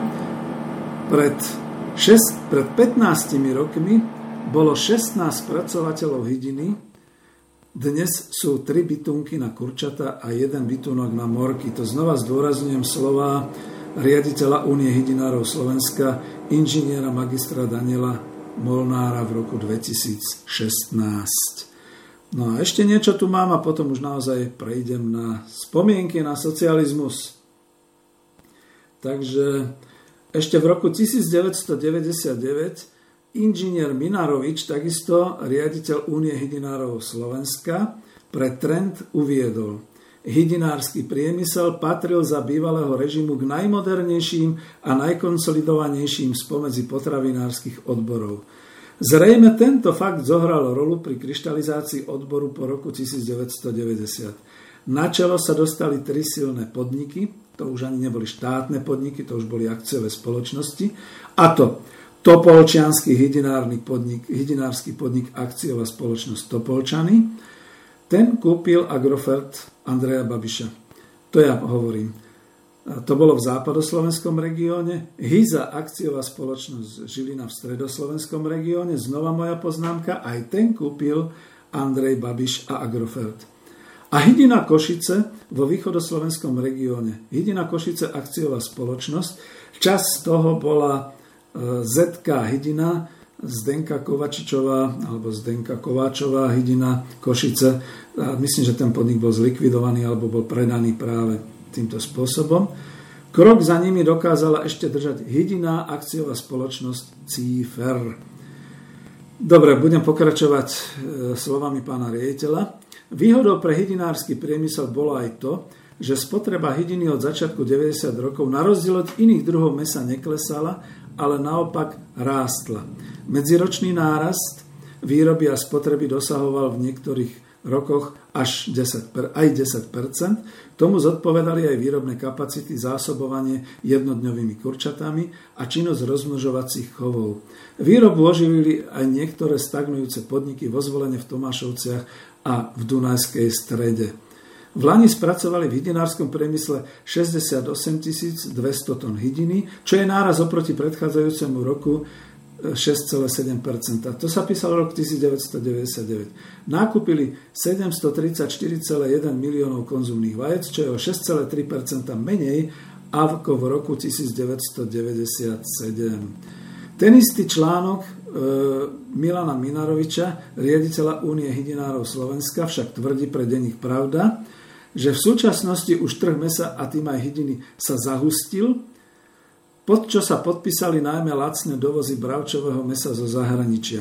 Pred, šest, pred pätnástimi rokmi bolo šestnásť spracovateľov hydiny. Dnes sú tri bytunky na kurčata a jeden bytunok na morky. To znova zdôrazňujem slova riaditeľa Únie hydinárov Slovenska, inžiniera magistra Daniela Molnára v roku dvetisícšestnásť. No a ešte niečo tu mám a potom už naozaj prejdem na spomienky na socializmus. Takže ešte v roku devätnásťstodeväťdesiatdeväť inžinier Minarovič, takisto riaditeľ Únie hydinárov Slovenska, pre Trend uviedol: hydinársky priemysel patril za bývalého režimu k najmodernejším a najkonsolidovanejším spomedzi potravinárskych odborov. Zrejme tento fakt zohral rolu pri kryštalizácii odboru po roku devätnásťstodeväťdesiat. Na čelo sa dostali tri silné podniky, to už ani neboli štátne podniky, to už boli akciové spoločnosti, a to Topoľčiansky hydinárny podnik, hydinársky podnik akciová spoločnosť Topoľčany. Ten kúpil Agrofert Andreja Babiša. To ja hovorím. To bolo v západoslovenskom regióne. Hyza, akciová spoločnosť Žilina v stredoslovenskom regióne. Znova moja poznámka. Aj ten kúpil Andrej Babiš a Agrofert. A Hydina Košice vo východoslovenskom regióne. Hydina Košice, akciová spoločnosť. Čas toho bola zet ká Hydina, Zdenka Kovačičová alebo Zdenka Kováčová Hydina Košice. Myslím, že ten podnik bol zlikvidovaný alebo bol predaný práve týmto spôsobom. Krok za nimi dokázala ešte držať Hydina akciová spoločnosť Cífer. Dobre, budem pokračovať slovami pána riaditeľa. Výhodou pre hydinársky priemysel bolo aj to, že spotreba hydiny od začiatku deväťdesiat rokov na rozdiel od iných druhov mesa neklesala, ale naopak rástla. Medziročný nárast výroby a spotreby dosahoval v niektorých rokoch až desať percent. Tomu zodpovedali aj výrobné kapacity, zásobovanie jednodňovými kurčatami a činnosť rozmnožovacích chovov. Výrobu oživili aj niektoré stagnujúce podniky vo Zvolene, v Tomášovciach a v Dunajskej Strede. V Lani spracovali v hydinárskom priemysle šesťdesiatosem tisíc dvesto ton hydiny, čo je náraz oproti predchádzajúcemu roku šesť celá sedem percenta. To sa písalo rok devätnásťstodeväťdesiatdeväť. Nákupili sedemstotridsaťštyri celá jeden miliónov konzumných vajec, čo je o šesť celá tri percenta menej ako v roku devätnásťstodeväťdesiatsedem. Ten istý článok Milana Minaroviča, riaditeľa Únie hydinárov Slovenska, však tvrdí pre denník Pravda, že v súčasnosti už trh mesa a tým aj hydiny sa zahustil, pod čo sa podpísali najmä lacné dovozy bravčového mesa zo zahraničia.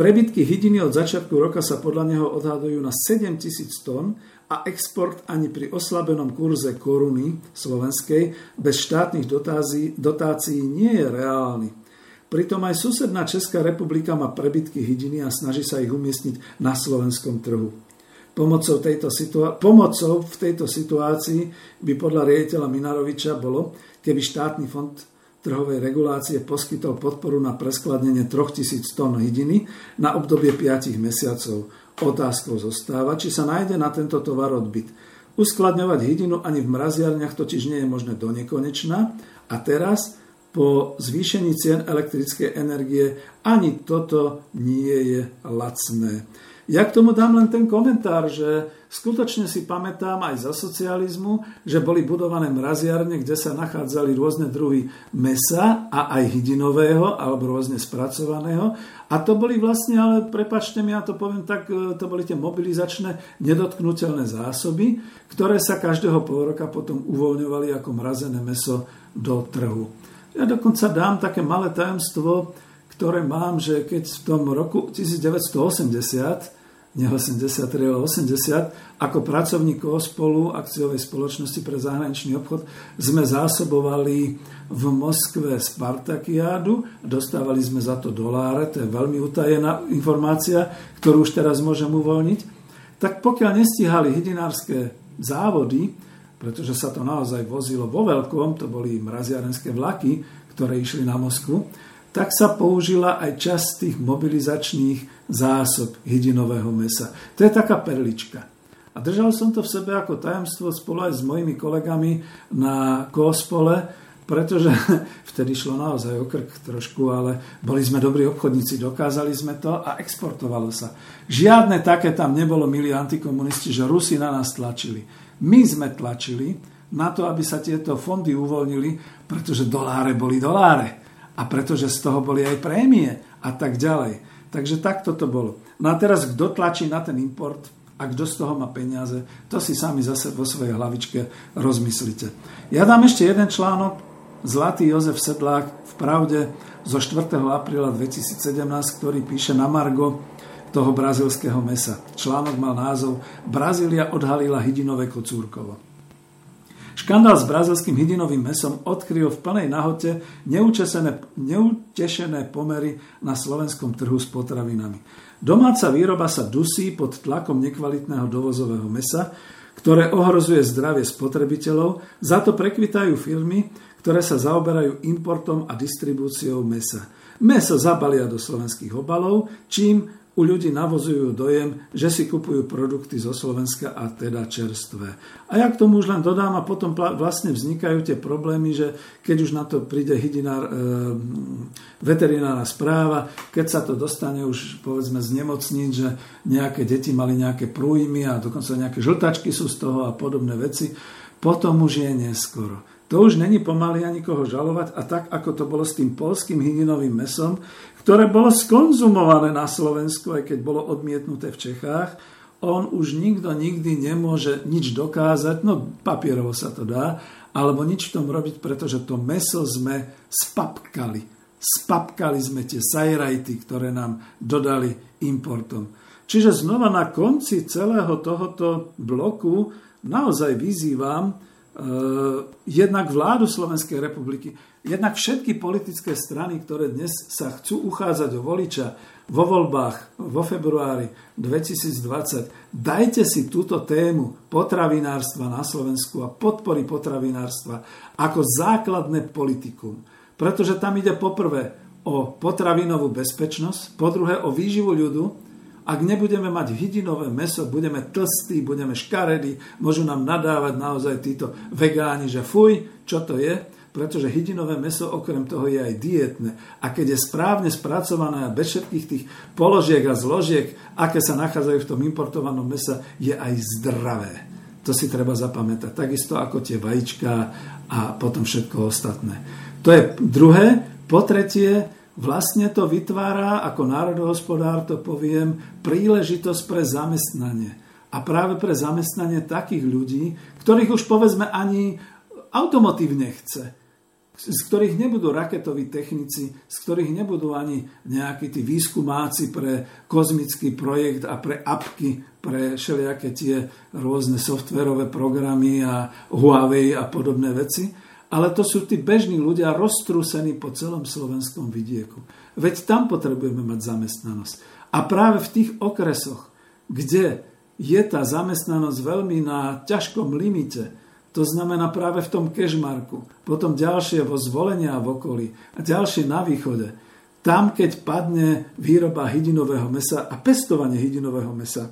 Prebytky hydiny od začiatku roka sa podľa neho odhadujú na sedem tisíc tón a export ani pri oslabenom kurze koruny slovenskej bez štátnych dotácií, dotácií nie je reálny. Pritom aj susedná Česká republika má prebytky hydiny a snaží sa ich umiestniť na slovenskom trhu. Pomocou, tejto situa- pomocou v tejto situácii by podľa riaditeľa Minaroviča bolo, keby štátny fond trhovej regulácie poskytol podporu na preskladnenie tritisíc tón hydiny na obdobie piatich mesiacov. Otázkou zostáva, či sa nájde na tento tovar odbyt. Uskladňovať hydinu ani v mraziarniach totiž nie je možné do nekonečna a teraz po zvýšení cien elektrickej energie ani toto nie je lacné. Ja k tomu dám len ten komentár, že skutočne si pamätám aj za socializmu, že boli budované mraziarne, kde sa nachádzali rôzne druhy mesa a aj hydinového, alebo rôzne spracovaného. A to boli vlastne, ale prepáčte mi, ja to poviem tak, to boli tie mobilizačné nedotknuteľné zásoby, ktoré sa každého pol roka potom uvoľňovali ako mrazené meso do trhu. Ja dokonca dám také malé tajomstvo, ktoré mám, že keď v tom roku devätnásťstoosemdesiat, nie osemdesiattri, ale osemdesiat, ako pracovník Kospolu, akciovej spoločnosti pre zahraničný obchod, sme zásobovali v Moskve Spartakiádu, dostávali sme za to doláre, to je veľmi utajená informácia, ktorú už teraz môžem uvoľniť, tak pokiaľ nestíhali hydinárske závody, pretože sa to naozaj vozilo vo veľkom, to boli mraziarenské vlaky, ktoré išli na Moskvu, tak sa použila aj časť tých mobilizačných zásob hydinového mesa. To je taká perlička. A držal som to v sebe ako tajomstvo spolu aj s mojimi kolegami na Kospole, pretože vtedy šlo naozaj o krk trošku, ale boli sme dobrí obchodníci, dokázali sme to a exportovalo sa. Žiadne také tam nebolo, milí antikomunisti, že Rusi na nás tlačili. My sme tlačili na to, aby sa tieto fondy uvoľnili, pretože doláre boli doláre a pretože z toho boli aj prémie a tak ďalej. Takže takto to bolo. No a teraz, kto tlačí na ten import a kto z toho má peniaze, to si sami zase vo svojej hlavičke rozmyslite. Ja dám ešte jeden článok, Zlatý Jozef Sedlák v Pravde zo štvrtého apríla dvetisícsedemnásť, ktorý píše na margo toho brazilského mesa. Článok mal názov Brazília odhalila hydinové kocúrkovo. Škandál s brazilským hydinovým mesom odkryl v plnej nahote neutešené pomery na slovenskom trhu s potravinami. Domáca výroba sa dusí pod tlakom nekvalitného dovozového mesa, ktoré ohrozuje zdravie spotrebiteľov, za to prekvitajú firmy, ktoré sa zaoberajú importom a distribúciou mesa. Meso zabalia do slovenských obalov, čím u ľudí navozujú dojem, že si kupujú produkty zo Slovenska a teda čerstvé. A ja k tomu už len dodám a potom vlastne vznikajú tie problémy, že keď už na to príde hydinár, e, veterinárna správa, keď sa to dostane už povedzme z nemocníc, že nejaké deti mali nejaké prújmy a dokonca nejaké žltačky sú z toho a podobné veci, potom už je neskoro. To už není pomaly ani koho žalovať a tak, ako to bolo s tým poľským hydinovým mesom, ktoré bolo skonzumované na Slovensku, aj keď bolo odmietnuté v Čechách, on už nikto nikdy nemôže nič dokázať, no papierovo sa to dá, alebo nič v tom robiť, pretože to meso sme spapkali. Spapkali sme tie sajrajty, ktoré nám dodali importom. Čiže znova na konci celého tohoto bloku naozaj vyzývam jednak vládu Slovenskej republiky, jednak všetky politické strany, ktoré dnes sa chcú uchádzať o voliča vo voľbách vo februári dvetisícdvadsať, dajte si túto tému potravinárstva na Slovensku a podpory potravinárstva ako základné politikum. Pretože tam ide poprvé o potravinovú bezpečnosť, po druhé o výživu ľudu. Ak nebudeme mať hydinové mäso, budeme tlstí, budeme škaredí, môžu nám nadávať naozaj títo vegáni, že fuj, čo to je, pretože hydinové mäso okrem toho je aj dietné. A keď je správne spracované a bez všetkých tých položiek a zložiek, aké sa nachádzajú v tom importovanom mäse, je aj zdravé. To si treba zapamätať. Takisto ako tie vajíčka a potom všetko ostatné. To je druhé. Po tretie, vlastne to vytvára, ako národohospodár to poviem, príležitosť pre zamestnanie. A práve pre zamestnanie takých ľudí, ktorých už povedzme ani automotív nechce. Z ktorých nebudú raketoví technici, z ktorých nebudú ani nejakí tí výskumáci pre kozmický projekt a pre apky, pre všelijaké tie rôzne softverové programy a Huawei a podobné veci. Ale to sú tí bežní ľudia roztrúsení po celom slovenskom vidieku. Veď tam potrebujeme mať zamestnanosť. A práve v tých okresoch, kde je tá zamestnanosť veľmi na ťažkom limite, to znamená práve v tom Kežmarku, potom ďalšie vo Zvolenia v okolí a ďalšie na východe, tam keď padne výroba hydinového mäsa a pestovanie hydinového mäsa,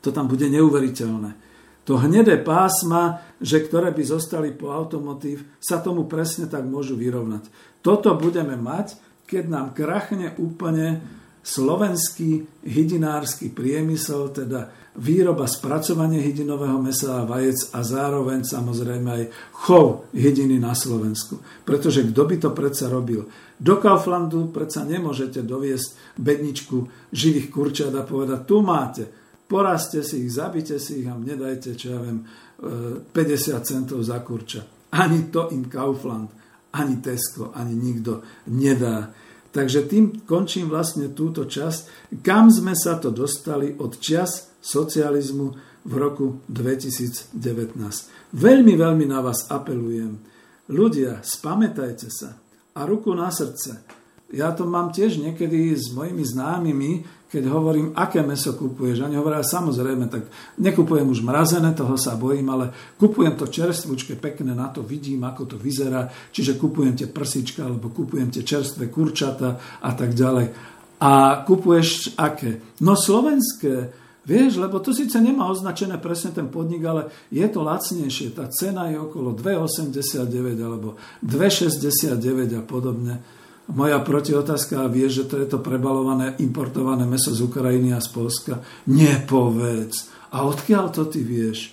to tam bude neuveriteľné. To hnedé pásma, že ktoré by zostali po automotív, sa tomu presne tak môžu vyrovnať. Toto budeme mať, keď nám krachne úplne slovenský hydinársky priemysel, teda výroba, spracovanie hydinového mäsa a vajec a zároveň samozrejme aj chov hydiny na Slovensku. Pretože kto by to predsa robil? Do Kauflandu predsa nemôžete doviesť bedničku živých kurčiat a povedať, tu máte. Porazte si ich, zabite si ich a mne dajte, čo ja viem, päťdesiat centov za kurča. Ani to im Kaufland, ani Tesco, ani nikto nedá. Takže tým končím vlastne túto časť, kam sme sa to dostali od čias socializmu v roku dvetisícdevätnásť. Veľmi, veľmi na vás apelujem. Ľudia, spamätajte sa a ruku na srdce. Ja to mám tiež niekedy s mojimi známymi, keď hovorím, aké mäso kupuješ. Oni hovoria, samozrejme, tak nekupujem už mrazené, toho sa bojím, ale kupujem to čerstvučke, pekné, na to vidím, ako to vyzerá, čiže kupujem tie prsička, alebo kupujem tie čerstvé kurčata a tak ďalej. A kupuješ aké? No slovenské, vieš, lebo to síce nemá označené presne ten podnik, ale je to lacnejšie, tá cena je okolo dva osemdesiatdeväť alebo dva šesťdesiatdeväť a podobne. Moja protiotázka, vieš, že to je to prebalované, importované mäso z Ukrajiny a z Poľska? Nepovedz. A odkiaľ to ty vieš?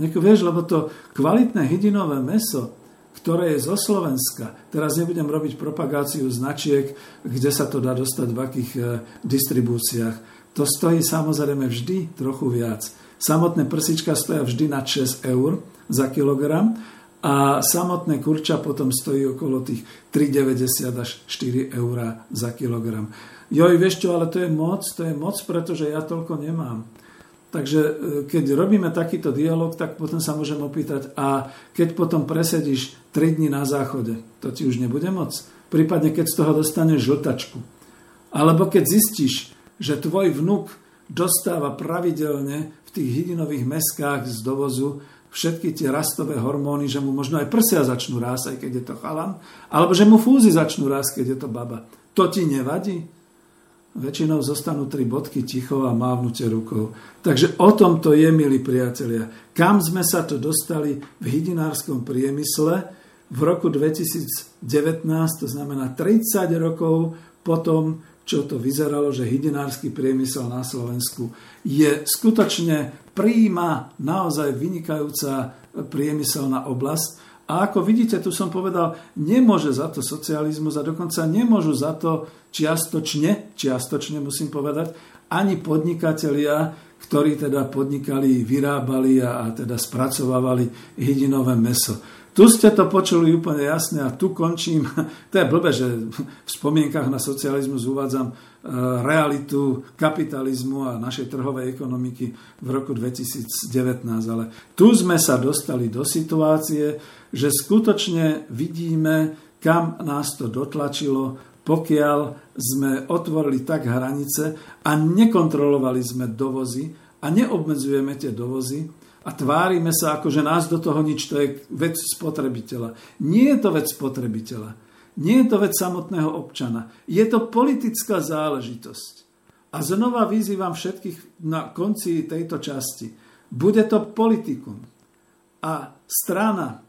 Vieš, lebo to kvalitné hydinové mäso, ktoré je zo Slovenska, teraz nebudem robiť propagáciu značiek, kde sa to dá dostať v akých e, distribúciách, to stojí samozrejme vždy trochu viac. Samotné prsička stoja vždy na šesť eur za kilogram a samotné kurča potom stojí okolo tých tri deväťdesiat až štyri eurá za kilogram. Joj, vieš čo, ale to je moc, to je moc, pretože ja toľko nemám. Takže keď robíme takýto dialog, tak potom sa môžem opýtať, a keď potom presedíš tri dni na záchode, to ti už nebude moc. Prípadne keď z toho dostaneš žltačku. Alebo keď zistíš, že tvoj vnuk dostáva pravidelne v tých hydinových meskách z dovozu všetky tie rastové hormóny, že mu možno aj prsia začnú rásť, aj keď je to chalan, alebo že mu fúzy začnú rásť, keď je to baba. To ti nevadí? Väčšinou zostanú tri bodky ticho a mávnutie rukou. Takže o tom to je, milí priatelia. Kam sme sa to dostali v hydinárskom priemysle v roku dvetisícdevätnásť, to znamená tridsať rokov potom, čo to vyzeralo, že hydinársky priemysel na Slovensku je skutočne príjma, naozaj vynikajúca priemyselná oblasť. A ako vidíte, tu som povedal, nemôže za to socializmus a dokonca nemôžu za to čiastočne, čiastočne musím povedať, ani podnikatelia, ktorí teda podnikali, vyrábali a, a teda spracovávali hydinové mäso. Tu ste to počuli úplne jasne a tu končím. To je blbé, že v spomienkach na socializmus uvádzam realitu kapitalizmu a našej trhovej ekonomiky v roku dvetisícdevätnásť. Ale tu sme sa dostali do situácie, že skutočne vidíme, kam nás to dotlačilo, pokiaľ sme otvorili tak hranice a nekontrolovali sme dovozy a neobmedzujeme tie dovozy a tvárime sa, ako že nás do toho nič, to je vec spotrebiteľa. Nie je to vec spotrebiteľa. Nie je to vec samotného občana. Je to politická záležitosť. A znova vyzývam všetkých na konci tejto časti. Bude to politikum. A strana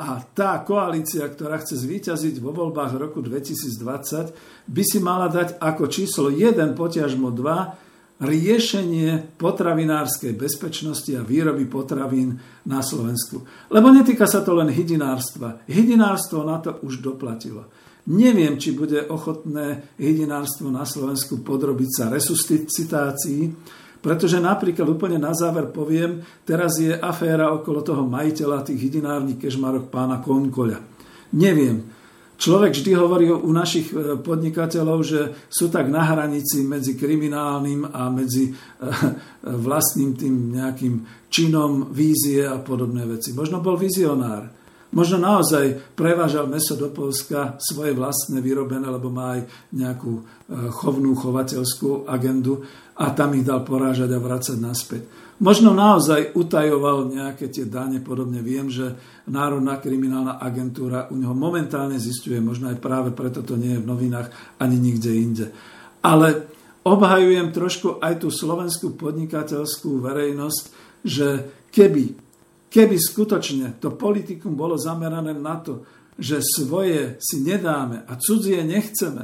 a tá koalícia, ktorá chce zvíťaziť vo voľbách roku dvetisícdvadsať, by si mala dať ako číslo jeden potiažmo dva riešenie potravinárskej bezpečnosti a výroby potravín na Slovensku. Lebo netýka sa to len hydinárstva. Hydinárstvo na to už doplatilo. Neviem, či bude ochotné hydinárstvo na Slovensku podrobiť sa resuscitácii, pretože napríklad úplne na záver poviem, teraz je aféra okolo toho majiteľa tých hydinární Kežmarok pána Konkoľa. Neviem. Človek vždy hovorí u našich podnikateľov, že sú tak na hranici medzi kriminálnym a medzi vlastným tým nejakým činom vízie a podobné veci. Možno bol vizionár. Možno naozaj prevážal mäso do Poľska svoje vlastné vyrobené, lebo má aj nejakú chovnú, chovateľskú agendu a tam ich dal porážať a vracať naspäť. Možno naozaj utajoval nejaké tie dane, podobne viem, že Národná kriminálna agentúra u neho momentálne zisťuje, možno aj práve preto to nie je v novinách ani nikde inde. Ale obhajujem trošku aj tú slovenskú podnikateľskú verejnosť, že keby Keby skutočne to politikum bolo zamerané na to, že svoje si nedáme a cudzie nechceme,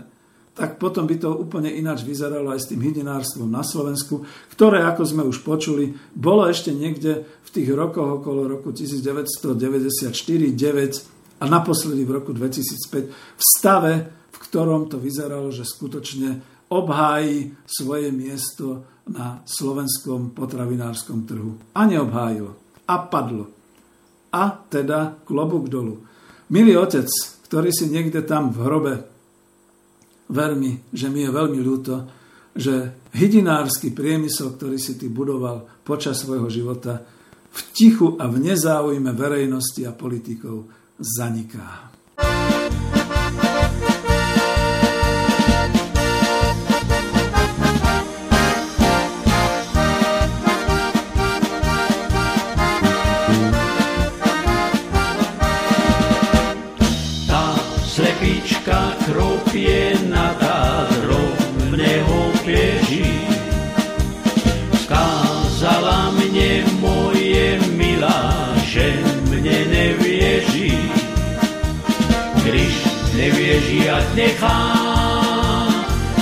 tak potom by to úplne ináč vyzeralo aj s tým hydinárstvom na Slovensku, ktoré, ako sme už počuli, bolo ešte niekde v tých rokoch okolo roku devätnásťstodeväťdesiatštyri deväť a naposledy v roku dvetisícpäť v stave, v ktorom to vyzeralo, že skutočne obhájí svoje miesto na slovenskom potravinárskom trhu. A neobhájilo. A padlo. A teda klobúk dolu. Milý otec, ktorý si niekde tam v hrobe, ver mi, že mi je veľmi ľúto, že hydinársky priemysel, ktorý si ty budoval počas svojho života, v tichu a v nezáujme verejnosti a politikov zaniká. Tropie nad Adrom mneho beží, vzkázala mne moje milá, že mne nevieží. Když nevieží, ať nechá,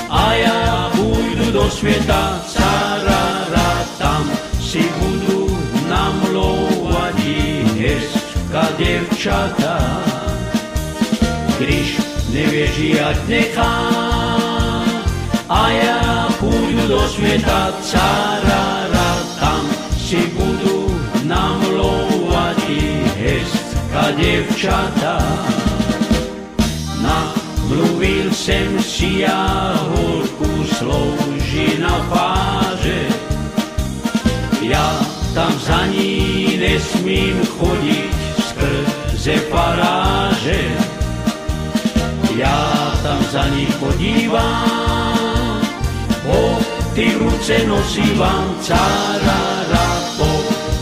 a ja pôjdu do sveta, stará tam si budu namlouvať. dievčatka, dievčatá, když nevieš jak nechá, a ja pôjdu do sveta, carara, tam si budú namlovať i hezká dievčatá. Mluvil sem si ja horku slouži na páře, ja tam za ní nesmím chodiť skrze paráže. Ja tam za ní podívám, po ty ruce nosívám, carara, po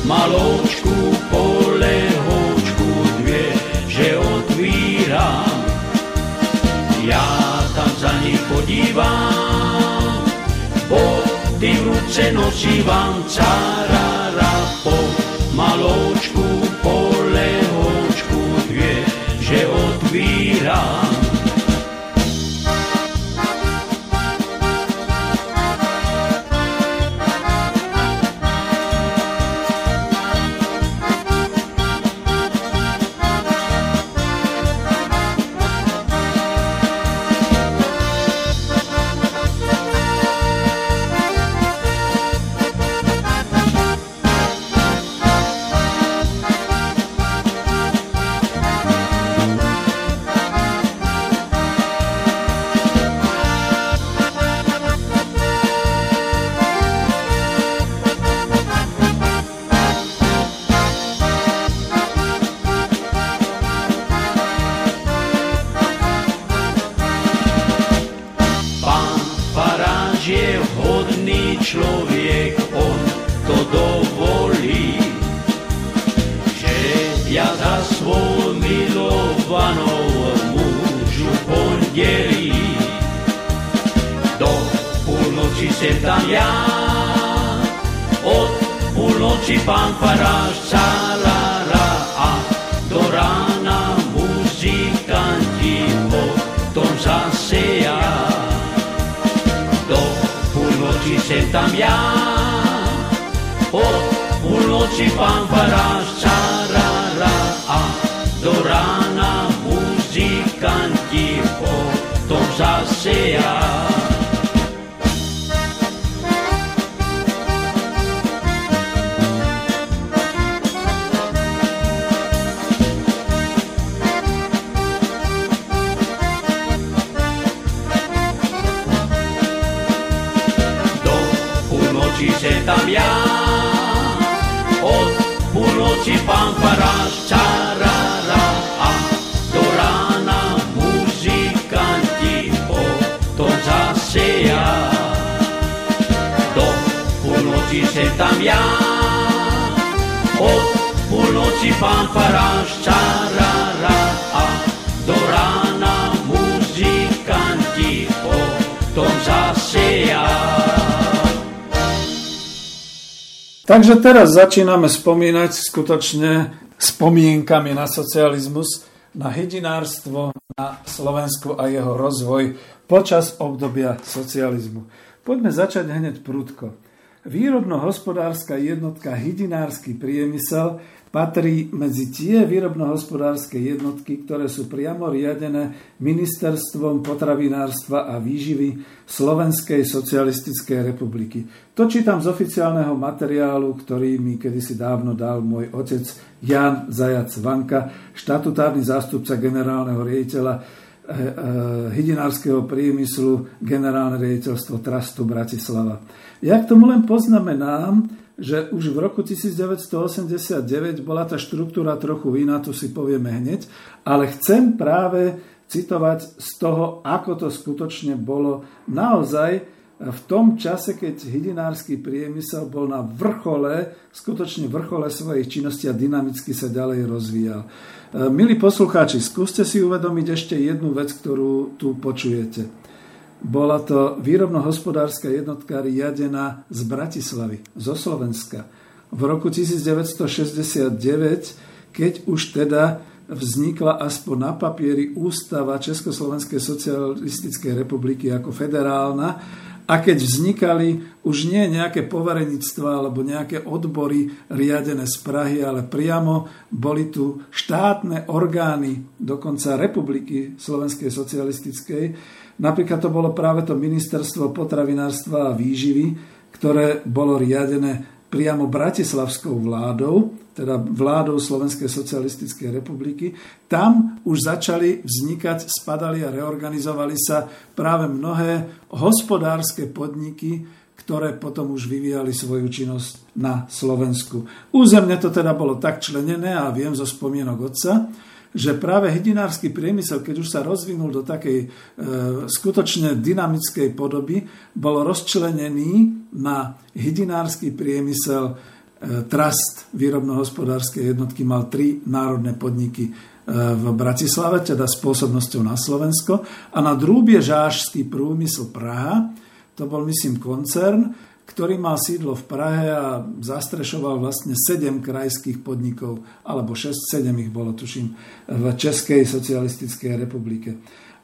maloučku, po lehoučku dve, že otvírám. Ja tam za ní podívám, po ty ruce nosívám, carara, po maloučku, po lehoučku dve, že otvírám. Takže teraz začíname spomínať skutočne spomienkami na socializmus, na hydinárstvo, na Slovensku a jeho rozvoj počas obdobia socializmu. Poďme začať hneď prudko. Výrobno-hospodárska jednotka hydinársky priemysel patrí medzi tie výrobno-hospodárske jednotky, ktoré sú priamo riadené Ministerstvom potravinárstva a výživy Slovenskej socialistickej republiky. To čítam z oficiálneho materiálu, ktorý mi kedysi dávno dal môj otec Jan Zajac Vanka, štatutárny zástupca generálneho riaditeľa hydinárskeho priemyslu, generálne riaditeľstvo Trastu Bratislava. Ja k tomu len poznamenám, že už v roku devätnásť osemdesiatdeväť bola tá štruktúra trochu iná, to si povieme hneď, ale chcem práve citovať z toho, ako to skutočne bolo naozaj v tom čase, keď hydinársky priemysel bol na vrchole, skutočne vrchole svojich činností a dynamicky sa ďalej rozvíjal. Milí poslucháči, skúste si uvedomiť ešte jednu vec, ktorú tu počujete. Bola to výrobno-hospodárska jednotka riadená z Bratislavy, zo Slovenska. V roku devätnásť šesťdesiatdeväť, keď už teda vznikla aspoň na papieri ústava Československej socialistickej republiky ako federálna, A keď vznikali už nie nejaké poverenictvá alebo nejaké odbory riadené z Prahy, ale priamo boli tu štátne orgány, dokonca Republiky Slovenskej socialistickej. Napríklad to bolo práve to ministerstvo potravinárstva a výživy, ktoré bolo riadené priamo bratislavskou vládou, teda vládou Slovenskej socialistickej republiky. Tam už začali vznikať, spadali a reorganizovali sa práve mnohé hospodárske podniky, ktoré potom už vyvíjali svoju činnosť na Slovensku. Územne to teda bolo tak členené, a viem zo spomienok otca, že práve hydinársky priemysel, keď už sa rozvinul do takej e, skutočne dynamickej podoby, bol rozčlenený na hydinársky priemysel. E, trust výrobno-hospodárskej jednotky mal tri národné podniky e, v Bratislave, teda s pôsobnosťou na Slovensko, a na drúbiežášsky priemysel Praha, to bol myslím koncern, ktorý mal sídlo v Prahe a zastrešoval vlastne sedem krajských podnikov, alebo šesť sedem ich bolo, tuším, v Českej socialistickej republike.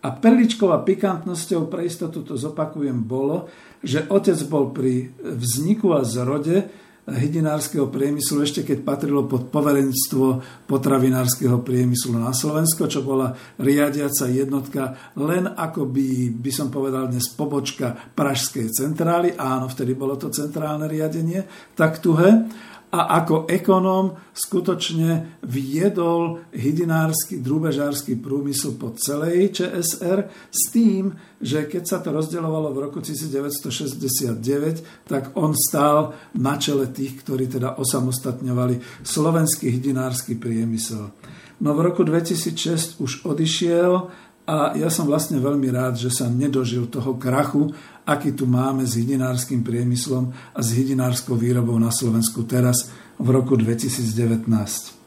A perličkou a pikantnosťou, pre istotu to zopakujem, bolo, že otec bol pri vzniku a zrode hydinárskeho priemyslu, ešte keď patrilo pod poverenstvo potravinárskeho priemyslu na Slovensko, čo bola riadiaca jednotka len akoby, by som povedal dnes, pobočka pražskej centrály. Áno, vtedy bolo to centrálne riadenie, tak tuhé. A ako ekonóm skutočne viedol hydinársky, drúbežársky priemysel po celej ČSR s tým, že keď sa to rozdeľovalo v roku devätnásťstošesťdesiatdeväť, tak on stál na čele tých, ktorí teda osamostatňovali slovenský hydinársky priemysel. No v roku dvetisícšesť už odišiel a ja som vlastne veľmi rád, že sa nedožil toho krachu, aký tu máme s hydinárskym priemyslom a s hydinárskou výrobou na Slovensku teraz v roku dvetisícdevätnásť.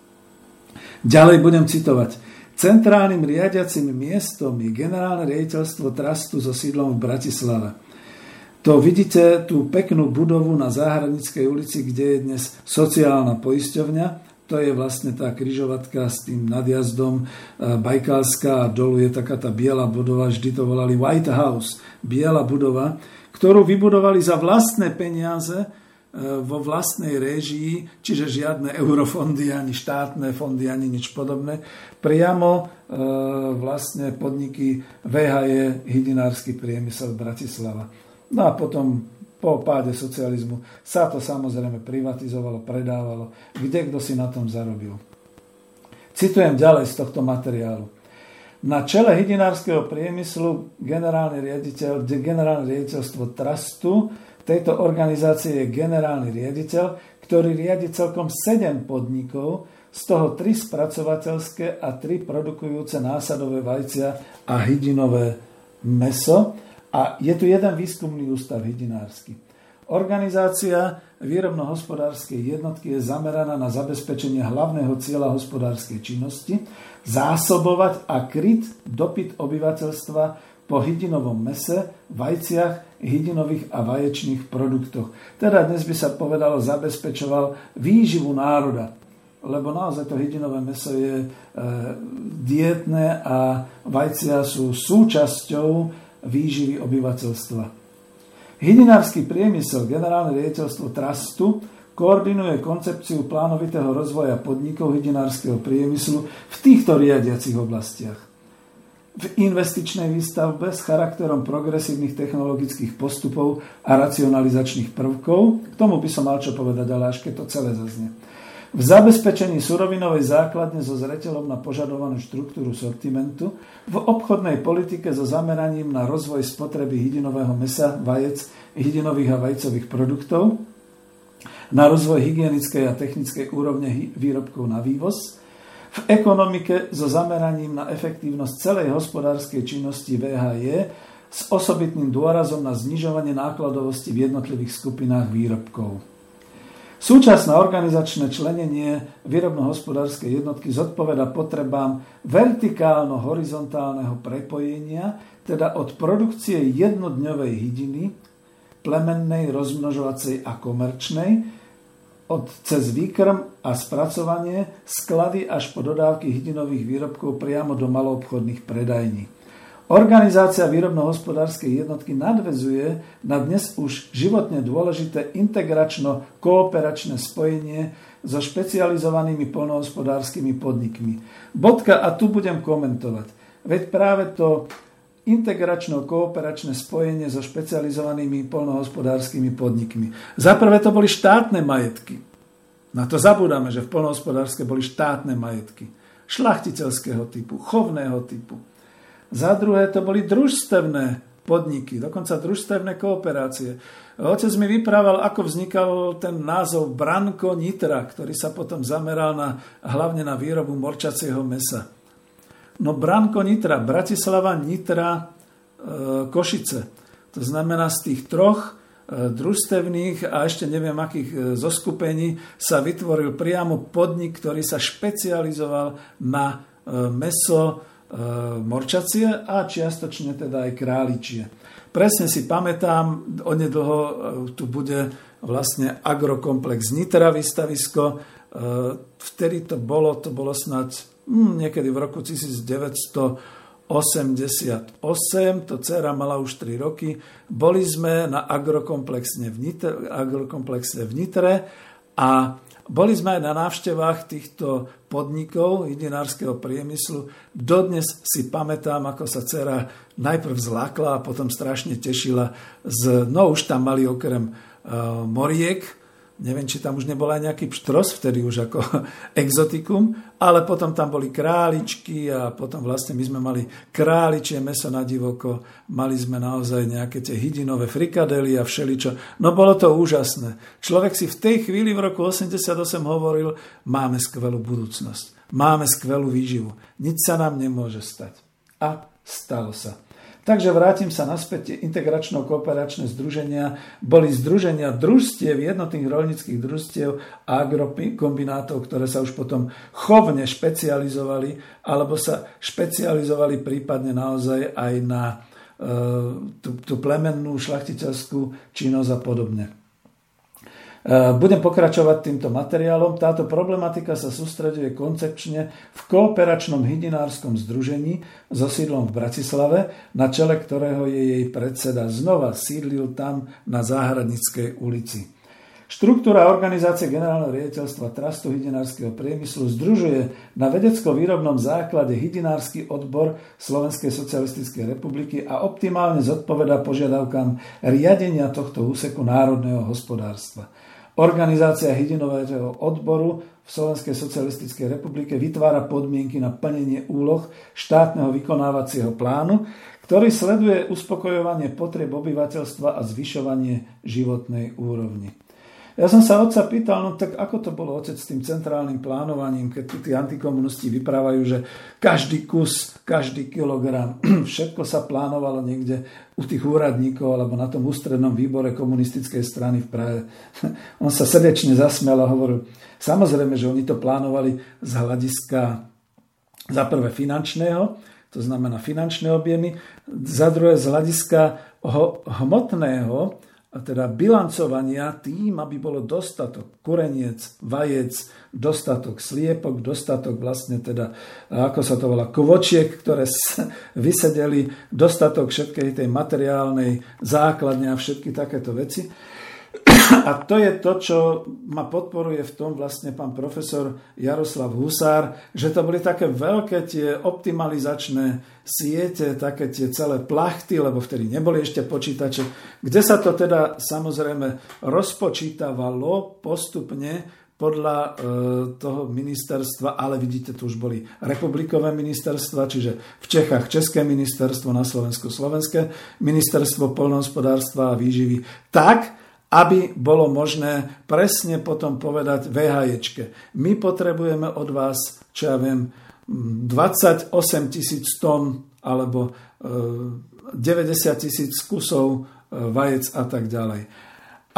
Ďalej budem citovať. Centrálnym riadiacim miestom je generálne riaditeľstvo Trustu so sídlom v Bratislave. To vidíte tú peknú budovu na Záhradníckej ulici, kde je dnes sociálna poisťovňa. To je vlastne tá križovatka s tým nadjazdom Bajkalská a dolu je taká tá biela budova, vždy to volali White House, biela budova, ktorú vybudovali za vlastné peniaze vo vlastnej réžii, čiže žiadne eurofondy, ani štátne fondy, ani nič podobné. Priamo e, vlastne podniky vé há é hydinársky priemysel Bratislava. No a potom po páde socializmu sa to samozrejme privatizovalo, predávalo, kde kto si na tom zarobil. Citujem ďalej z tohto materiálu. Na čele hydinárskeho priemyslu generálny riaditeľ, generálne riaditeľstvo Trustu tejto organizácie je generálny riaditeľ, ktorý riadi celkom sedem podnikov, z toho tri spracovateľské a tri produkujúce násadové vajcia a hydinové mäso. A je tu jeden výskumný ústav hydinársky. Organizácia výrobno-hospodárskej jednotky je zameraná na zabezpečenie hlavného cieľa hospodárskej činnosti, zásobovať a kryť dopyt obyvateľstva po hydinovom mese, vajciach, hydinových a vaječných produktoch. Teda dnes by sa povedalo, zabezpečoval výživu národa, lebo naozaj to hydinové meso je e, dietné a vajcia sú súčasťou výživy obyvateľstva. Hydinársky priemysel, generálne riaditeľstvo Trustu, koordinuje koncepciu plánovitého rozvoja podnikov hydinárskeho priemyslu v týchto riadiacich oblastiach. V investičnej výstavbe s charakterom progresívnych technologických postupov a racionalizačných prvkov, k tomu by som mal čo povedať, ale až keď to celé zaznie. V zabezpečení surovinovej základne so zreteľom na požadovanú štruktúru sortimentu, v obchodnej politike so zameraním na rozvoj spotreby hydinového mäsa, vajec, hydinových a vajcových produktov, na rozvoj hygienickej a technickej úrovne výrobkov na vývoz, v ekonomike so zameraním na efektívnosť celej hospodárskej činnosti vé há é s osobitným dôrazom na znižovanie nákladovosti v jednotlivých skupinách výrobkov. Súčasné organizačné členenie výrobno-hospodárskej jednotky zodpoveda potrebám vertikálno-horizontálneho prepojenia, teda od produkcie jednodňovej hydiny, plemennej, rozmnožovacej a komerčnej, od cez výkrm a spracovanie, sklady až po dodávky hydinových výrobkov priamo do maloobchodných predajní. Organizácia výrobno-hospodárskej jednotky nadväzuje na dnes už životne dôležité integračno-kooperačné spojenie so špecializovanými poľnohospodárskymi podnikmi. Bodka a tu budem komentovať. Veď práve to integračno-kooperačné spojenie so špecializovanými poľnohospodárskymi podnikmi. Za prvé to boli štátne majetky. Na to zabúdame, že v poľnohospodárske boli štátne majetky. Šlachtiteľského typu, chovného typu. Za druhé to boli družstevné podniky, dokonca družstevné kooperácie. Otec mi vyprával, ako vznikal ten názov Branko Nitra, ktorý sa potom zameral na, hlavne na výrobu morčacieho mäsa. No Branko Nitra, Bratislava, Nitra, Košice. To znamená z tých troch družstevných a ešte neviem akých zoskupení sa vytvoril priamo podnik, ktorý sa špecializoval na mäso, morčacie a čiastočne teda aj králičie. Presne si pamätám, onedlho tu bude vlastne agrokomplex Nitra výstavisko. Vtedy to bolo, to bolo snáď hm, niekedy v roku devätnásťstoosemdesiatosem, to dcera mala už tri roky, boli sme na agrokomplexe v Nitre, agrokomplexe v Nitre a boli sme aj na návštevách týchto podnikov hydinárskeho priemyslu. Dodnes si pamätám, ako sa dcera najprv zlákla a potom strašne tešila. Z, no už tam mali okrem e, moriek, neviem, či tam už nebol aj nejaký pštros, vtedy už ako exotikum, ale potom tam boli králičky a potom vlastne my sme mali králičie mäso na divoko, mali sme naozaj nejaké tie hydinové frikadely a všeličo. No bolo to úžasné. Človek si v tej chvíli v roku osemdesiatom ôsmom hovoril, máme skvelú budúcnosť, máme skvelú výživu, nič sa nám nemôže stať. A stalo sa. Takže vrátim sa naspäť, integračno-kooperačné združenia boli združenia družstiev, jednotných roľníckych družstiev a agrokombinátov, ktoré sa už potom chovne špecializovali, alebo sa špecializovali prípadne naozaj aj na e, tú, tú plemennú šlachtiteľskú činnosť a podobne. Budem pokračovať týmto materiálom. Táto problematika sa sústreďuje koncepčne v kooperačnom hydinárskom združení so sídlom v Bratislave, na čele ktorého je jej predseda. Znova sídlil tam na Záhradníckej ulici. Štruktúra organizácie generálneho riaditeľstva Trustu hydinárskeho priemyslu združuje na vedecko-výrobnom základe hydinársky odbor Slovenskej socialistickej republiky a optimálne zodpovedá požiadavkám riadenia tohto úseku národného hospodárstva. Organizácia hydinového odboru v Slovenskej socialistickej republike vytvára podmienky na plnenie úloh štátneho vykonávacieho plánu, ktorý sleduje uspokojovanie potrieb obyvateľstva a zvyšovanie životnej úrovni. Ja som sa otca pýtal, no tak ako to bolo otec s tým centrálnym plánovaním, keď tu tí antikomunisti vyprávajú, že každý kus, každý kilogram, všetko sa plánovalo niekde u tých úradníkov alebo na tom ústrednom výbore komunistickej strany v Prahe. On sa srdečne zasmial a hovoril, samozrejme, že oni to plánovali z hľadiska za prvé finančného, to znamená finančné objemy, za druhé z hľadiska hmotného, a teda bilancovania tým, aby bolo dostatok kureniec, vajec, dostatok sliepok, dostatok vlastne teda, ako sa to volá, kvočiek, ktoré vysedeli, dostatok všetkej tej materiálnej základne a všetky takéto veci. A to je to, čo ma podporuje v tom vlastne pán profesor Jaroslav Husár, že to boli také veľké tie optimalizačné siete, také tie celé plachty, lebo vtedy neboli ešte počítače, kde sa to teda samozrejme rozpočítavalo postupne podľa toho ministerstva, ale vidíte, tu už boli republikové ministerstva, čiže v Čechách České ministerstvo, na Slovensku Slovenské ministerstvo poľnohospodárstva a výživy, tak aby bolo možné presne potom povedať vé há ječke. My potrebujeme od vás, čo ja viem, dvadsaťosem tisíc tón alebo deväťdesiat tisíc kusov vajec a tak ďalej.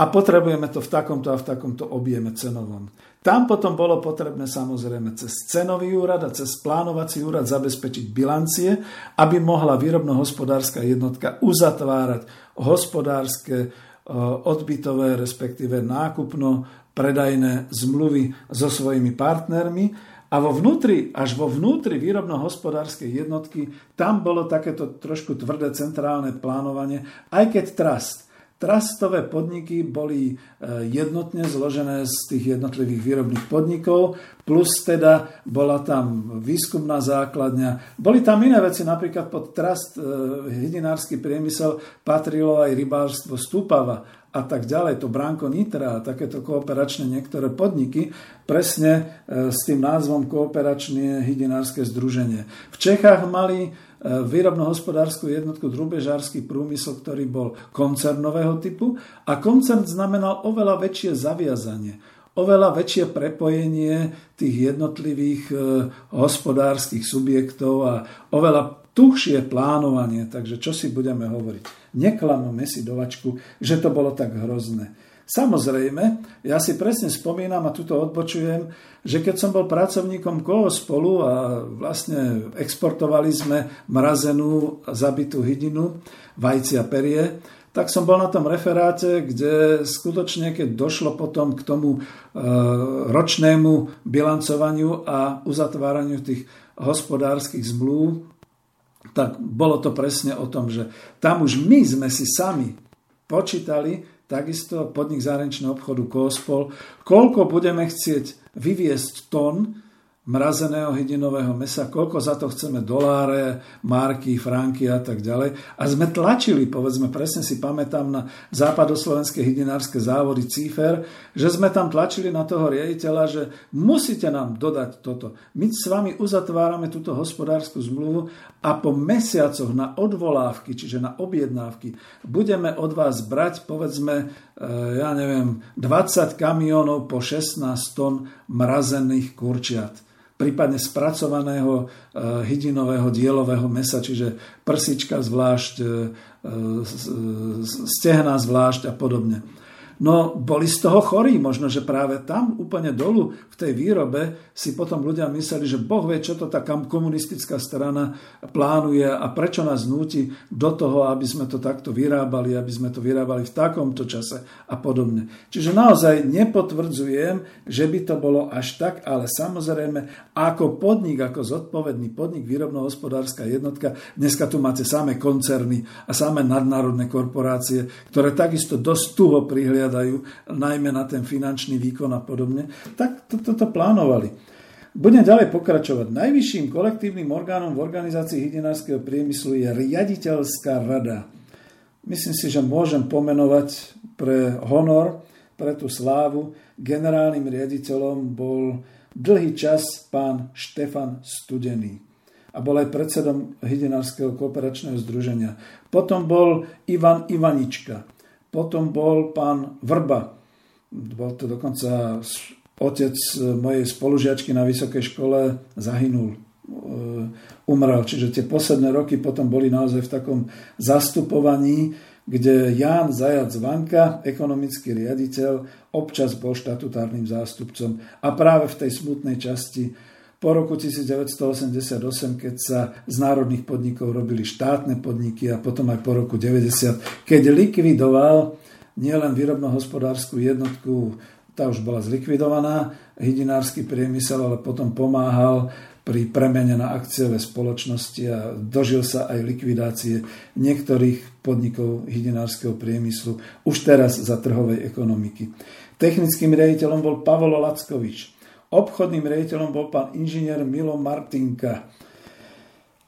A potrebujeme to v takomto a v takomto objeme cenovom. Tam potom bolo potrebné samozrejme cez cenový úrad a cez plánovací úrad zabezpečiť bilancie, aby mohla výrobno-hospodárska jednotka uzatvárať hospodárske odbytové, respektíve nákupno-predajné zmluvy so svojimi partnermi A vo vnútri, až vo vnútri výrobno-hospodárskej jednotky, tam bolo takéto trošku tvrdé centrálne plánovanie, aj keď trust. Trustové podniky boli jednotne zložené z tých jednotlivých výrobných podnikov, plus teda bola tam výskumná základňa. Boli tam iné veci, napríklad pod trust hydinársky priemysel patrilo aj rybárstvo Stupava a tak ďalej, to Branko Nitra a takéto kooperačné niektoré podniky, presne s tým názvom Kooperačné hydinárske združenie. V Čechách mali výrobno-hospodárskú jednotku drubežársky priemysel, ktorý bol koncernového typu a koncern znamenal oveľa väčšie zaviazanie, oveľa väčšie prepojenie tých jednotlivých hospodárskych subjektov a oveľa tuhšie plánovanie, takže čo si budeme hovoriť. Neklameme si do vačku, že to bolo tak hrozné. Samozrejme, ja si presne spomínam a tuto odbočujem, že keď som bol pracovníkom Kospolu a vlastne exportovali sme mrazenú zabitú hydinu, vajcia perie, tak som bol na tom referáte, kde skutočne, keď došlo potom k tomu e, ročnému bilancovaniu a uzatváraniu tých hospodárskych zmluv, tak bolo to presne o tom, že tam už my sme si sami počítali, takisto podnik zahraničného obchodu Kospol, koľko budeme chcieť vyviesť tón mrazeného hydinového mesa, koľko za to chceme doláre, marky, franky a tak ďalej. A sme tlačili, povedzme, presne si pamätám na západoslovenské hydinárske závody Cífer, že sme tam tlačili na toho riaditeľa, že musíte nám dodať toto. My s vami uzatvárame túto hospodársku zmluvu a po mesiacoch na odvolávky, čiže na objednávky, budeme od vás brať, povedzme, ja neviem, dvadsať kamiónov po šestnásť ton mrazených kurčiat, prípadne spracovaného hydinového dielového mesa, čiže prsička zvlášť, stehna zvlášť a podobne. No, boli z toho chorí, možno, že práve tam, úplne dolu v tej výrobe, si potom ľudia mysleli, že Boh vie, čo to tá komunistická strana plánuje a prečo nás núti do toho, aby sme to takto vyrábali, aby sme to vyrábali v takomto čase a podobne. Čiže naozaj nepotvrdzujem, že by to bolo až tak, ale samozrejme, ako podnik, ako zodpovedný podnik, výrobno-hospodárska jednotka, dneska tu máte samé koncerny a samé nadnárodné korporácie, ktoré takisto dosť tuho prihliadajú najmä na ten finančný výkon a podobne, tak toto to, to plánovali. Budem ďalej pokračovať. Najvyšším kolektívnym orgánom v organizácii hydinárskeho priemyslu je riaditeľská rada. Myslím si, že môžem pomenovať pre honor, pre tú slávu. Generálnym riaditeľom bol dlhý čas pán Štefan Studený a bol aj predsedom hydinárskeho kooperačného združenia. Potom bol Ivan Ivanička. Potom bol pán Vrba, bol to dokonca otec mojej spolužiačky na vysokej škole, zahynul, umrel. Čiže tie posledné roky potom boli naozaj v takom zastupovaní, kde Ján Zajac Vanka, ekonomický riaditeľ, občas bol štatutárnym zástupcom. A práve v tej smutnej časti po roku devätnásť osemdesiatosem, keď sa z národných podnikov robili štátne podniky a potom aj po roku deväťdesiat, keď likvidoval nielen výrobno-hospodárskú jednotku, tá už bola zlikvidovaná, hydinársky priemysel, ale potom pomáhal pri premene na akciové spoločnosti a dožil sa aj likvidácie niektorých podnikov hydinárskeho priemyslu už teraz za trhovej ekonomiky. Technickým riaditeľom bol Pavol Lackovič. Obchodným riaditeľom bol pán inžinier Milo Martinka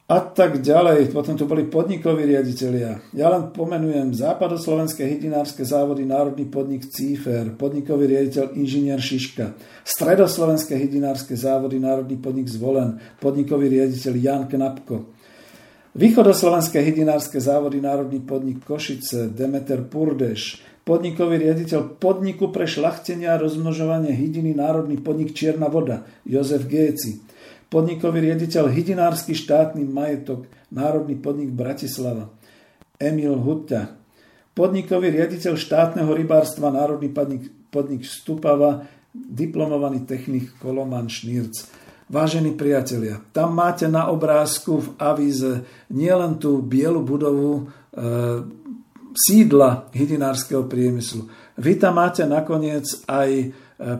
a tak ďalej. Potom tu boli podnikoví riaditelia. Ja len pomenujem západoslovenské hydinárske závody, národný podnik Cífer, podnikový riaditeľ inžinier Šiška, stredoslovenské hydinárske závody, národný podnik Zvolen, podnikový riaditeľ Jan Knapko, východoslovenské hydinárske závody, národný podnik Košice, Demeter Purdeš, podnikový riaditeľ podniku pre šľachtenie a rozmnožovanie hydiny, národný podnik Čierna Voda, Jozef Géci. Podnikový riaditeľ hydinársky štátny majetok, národný podnik Bratislava, Emil Huťa. Podnikový riaditeľ štátneho rybárstva, národný podnik, podnik Stupava, diplomovaný technik Koloman Šnírc. Vážení priatelia, tam máte na obrázku v avíze nielen tú bielu budovu e, sídla hydinárskeho priemyslu. Vy tam máte nakoniec aj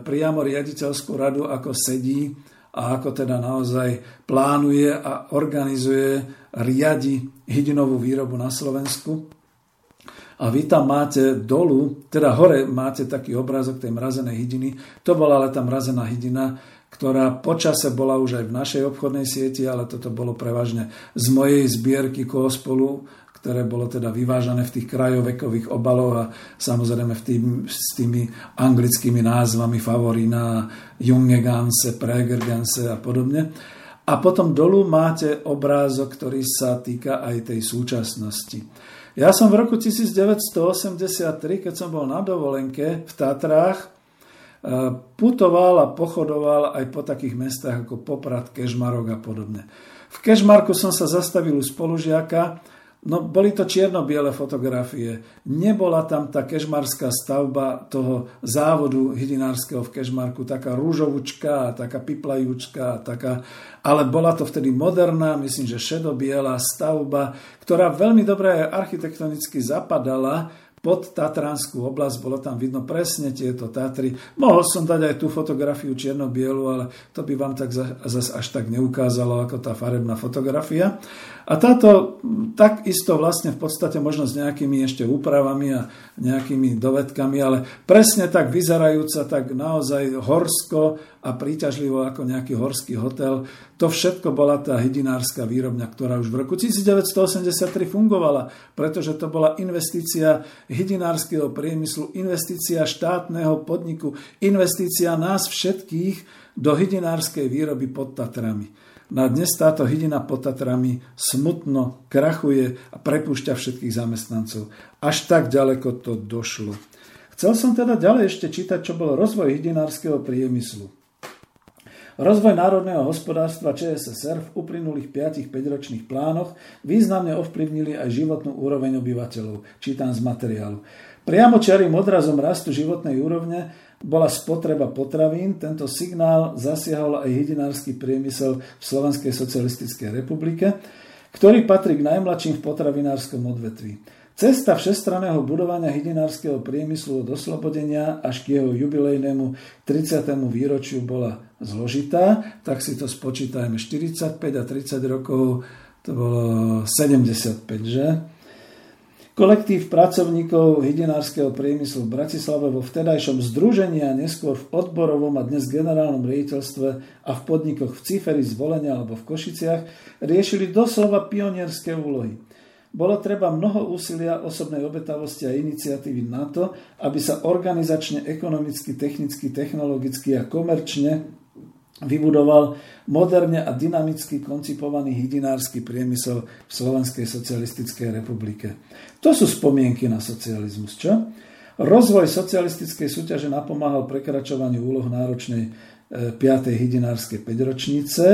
priamo riaditeľskú radu, ako sedí a ako teda naozaj plánuje a organizuje, riadi hydinovú výrobu na Slovensku. A vy tam máte dolu, teda hore máte taký obrázok tej mrazenej hydiny. To bola ale tá mrazená hydina, ktorá počase bola už aj v našej obchodnej sieti, ale toto bolo prevažne z mojej zbierky Kospolu, ktoré bolo teda vyvážané v tých krajovekových obaloch a samozrejme v tým, s tými anglickými názvami Favorina, Jungeganse, Pregerganse a podobne. A potom dolu máte obrázok, ktorý sa týka aj tej súčasnosti. Ja som v roku devätnásť osemdesiattri, keď som bol na dovolenke v Tatrách, putoval a pochodoval aj po takých mestách ako Poprad, Kežmarok a podobne. V Kežmarku som sa zastavil u spolužiaka. No, boli to čierno-biele fotografie. Nebola tam tá kežmarská stavba toho závodu hydinárskeho v Kežmarku, taká rúžovučka, taká piplajučka, taká... ale bola to vtedy moderná, myslím, že šedobiela stavba, ktorá veľmi dobre architektonicky zapadala pod Tatranskú oblasť, bolo tam vidno presne tieto Tatry. Mohol som dať aj tú fotografiu čierno-bielu, ale to by vám tak zase až tak neukázalo, ako tá farebná fotografia. A táto takisto vlastne v podstate možno s nejakými ešte úpravami a nejakými dovedkami, ale presne tak vyzerajúca, tak naozaj horsko a príťažlivo ako nejaký horský hotel. To všetko bola tá hydinárska výrobňa, ktorá už v roku devätnásť osemdesiattri fungovala, pretože to bola investícia hydinárskeho priemyslu, investícia štátneho podniku, investícia nás všetkých do hydinárskej výroby pod Tatrami. Na dnes táto hydina pod Tatrami smutno krachuje a prepúšťa všetkých zamestnancov. Až tak ďaleko to došlo. Chcel som teda ďalej ešte čítať, čo bol rozvoj hydinárskeho priemyslu. Rozvoj národného hospodárstva ČSSR v uplynulých piatich päťročných plánoch významne ovplyvnili aj životnú úroveň obyvateľov. Čítam z materiálu. Priamočiarym odrazom rastu životnej úrovne bola spotreba potravín. Tento signál zasiahol aj hydinársky priemysel v Slovenskej socialistickej republike, ktorý patrí k najmladším v potravinárskom odvetví. Cesta všestranného budovania hydinárskeho priemyslu od oslobodenia až k jeho jubilejnému tridsiatemu výročiu bola zložitá, tak si to spočítajme, štyridsaťpäť a tridsať rokov, to bolo sedemdesiatpäť, že? Kolektív pracovníkov hydinárskeho priemyslu v Bratislave vo vtedajšom združení a neskôr v odborovom a dnes generálnom riaditeľstve a v podnikoch v Cíferi, Zvolene alebo v Košiciach riešili doslova pionierské úlohy. Bolo treba mnoho úsilia, osobnej obetavosti a iniciatívy na to, aby sa organizačne, ekonomicky, technicky, technologicky a komerčne vybudoval moderne a dynamicky koncipovaný hydinársky priemysel v Slovenskej socialistickej republike. To sú spomienky na socializmus, čo? Rozvoj socialistickej súťaže napomáhal prekračovaniu úloh náročnej piatej hydinárskej päťročnice.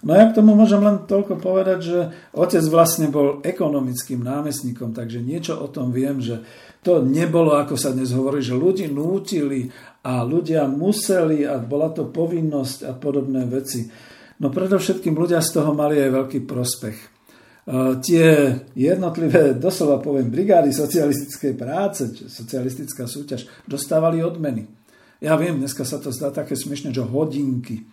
No ja k tomu môžem len toľko povedať, že otec vlastne bol ekonomickým námestníkom, takže niečo o tom viem, že to nebolo, ako sa dnes hovorí, že ľudí nútili a ľudia museli a bola to povinnosť a podobné veci. No predovšetkým ľudia z toho mali aj veľký prospech. E, tie jednotlivé, doslova poviem, brigády socialistickej práce, socialistická súťaž, dostávali odmeny. Ja viem, dneska sa to zdá také smiešne, že hodinky,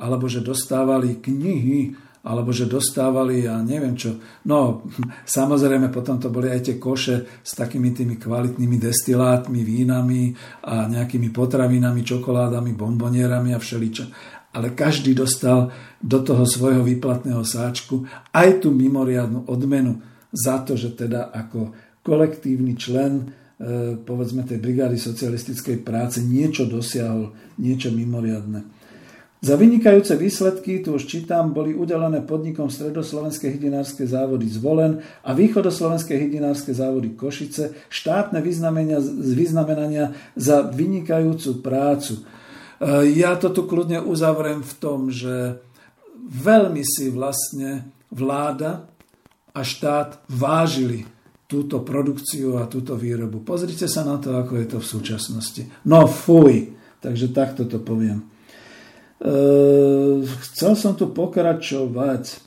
alebo že dostávali knihy, alebo že dostávali, ja neviem čo. No, samozrejme, potom to boli aj tie koše s takými tými kvalitnými destilátmi, vínami a nejakými potravinami, čokoládami, bombonierami a všeličo. Ale každý dostal do toho svojho výplatného sáčku aj tú mimoriadnu odmenu za to, že teda ako kolektívny člen, povedzme, tej brigády socialistickej práce niečo dosiahol, niečo mimoriadne. Za vynikajúce výsledky, tu už čítam, boli udelené podnikom Stredoslovenské hydinárske závody Zvolen a Východoslovenské hydinárske závody Košice štátne vyznamenania za vynikajúcu prácu. Ja to tu kľudne uzavriem v tom, že veľmi si vlastne vláda a štát vážili túto produkciu a túto výrobu. Pozrite sa na to, ako je to v súčasnosti. No fuj, takže takto to poviem. Uh, chcel som tu pokračovať.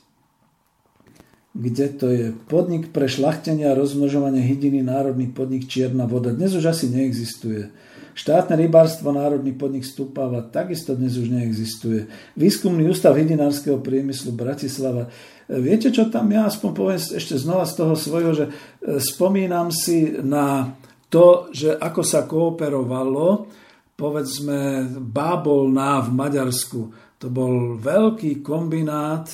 kde to je podnik pre šľachtenie a rozmnožovanie hydiny, národný podnik Čierna Voda. Dnes už asi neexistuje. Štátne rybárstvo, národný podnik Stupava, takisto dnes už neexistuje. Výskumný ústav hydinárskeho priemyslu Bratislava. Viete, čo tam ja aspoň poviem ešte znova z toho svojho, že spomínam si na to, že ako sa kooperovalo, povedzme, Bábolná v Maďarsku. To bol veľký kombinát,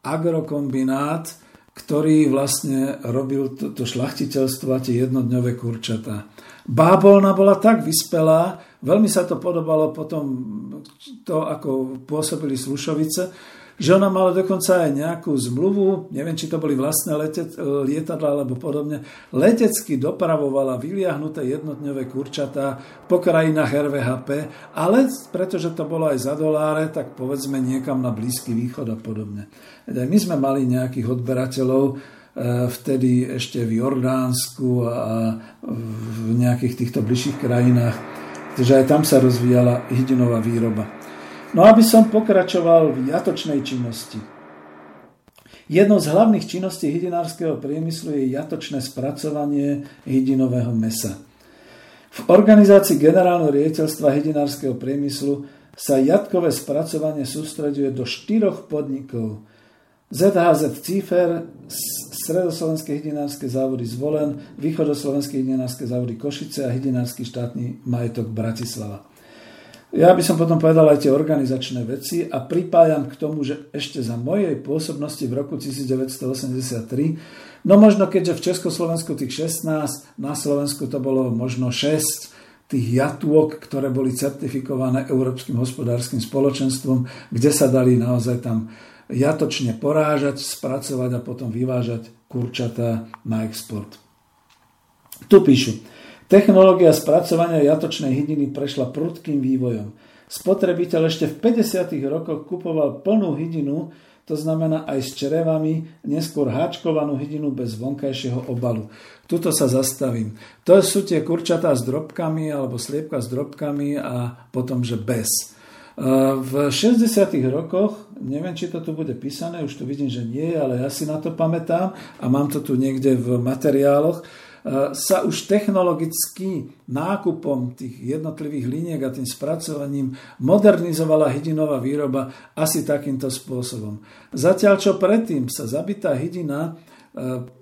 agrokombinát, ktorý vlastne robil to, to šľachtiteľstvo a tie jednodňové kurčatá. Bábolna bola tak vyspelá, veľmi sa to podobalo potom to, ako pôsobili Slušovice, že ona mala dokonca aj nejakú zmluvu, neviem, či to boli vlastné letec, lietadla alebo podobne, letecky dopravovala vyliahnuté jednodňové kurčatá po krajinách er vé há pé, ale pretože to bolo aj za doláre, tak povedzme niekam na Blízky východ a podobne. My sme mali nejakých odberateľov, vtedy ešte v Jordánsku a v nejakých týchto bližších krajinách. Takže aj tam sa rozvíjala hydinová výroba. No aby som pokračoval v jatočnej činnosti. Jednou z hlavných činností hydinárskeho priemyslu je jatočné spracovanie hydinového mäsa. V organizácii generálneho riaditeľstva hydinárskeho priemyslu sa jatkové spracovanie sústreďuje do štyroch podnikov. zet há zet Cífer, Stredoslovenské hydinárske závody Zvolen, Východoslovenské hydinárske závody Košice a Hydinársky štátny majetok Bratislava. Ja by som potom povedal aj tie organizačné veci a pripájam k tomu, že ešte za mojej pôsobnosti v roku devätnásť osemdesiattri, no možno keďže v Československu tých šestnásť, na Slovensku to bolo možno šesť, tých jatôk, ktoré boli certifikované Európskym hospodárskym spoločenstvom, kde sa dali naozaj tam jatočne porážať, spracovať a potom vyvážať kurčatá na export. Tu píšu. Technológia spracovania jatočnej hydiny prešla prudkým vývojom. Spotrebiteľ ešte v päťdesiatych rokoch kupoval plnú hydinu, to znamená aj s črevami, neskôr háčkovanú hydinu bez vonkajšieho obalu. Tuto sa zastavím. To sú tie kurčatá s drobkami alebo sliepka s drobkami a potom, že bez. V šesťdesiatych rokoch, neviem, či to tu bude písané, už tu vidím, že nie, ale ja si na to pamätám a mám to tu niekde v materiáloch, sa už technologicky nákupom tých jednotlivých liniek a tým spracovaním modernizovala hydinová výroba asi takýmto spôsobom. Zatiaľ, čo predtým sa zabitá hydina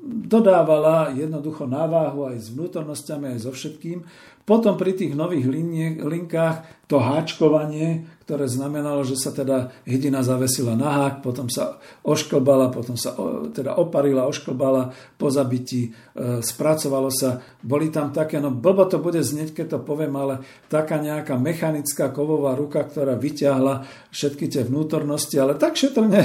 dodávala jednoducho na váhu aj s vnútornosťami, aj so všetkým. Potom pri tých nových liniek, linkách to háčkovanie, ktoré znamenalo, že sa teda hydina zavesila na hák, potom sa ošklbala, potom sa teda oparila, ošklbala po zabití, e, spracovalo sa. Boli tam také, no blbo to bude znieť, keď to poviem, ale taká nejaká mechanická kovová ruka, ktorá vyťahla všetky tie vnútornosti, ale tak šetrne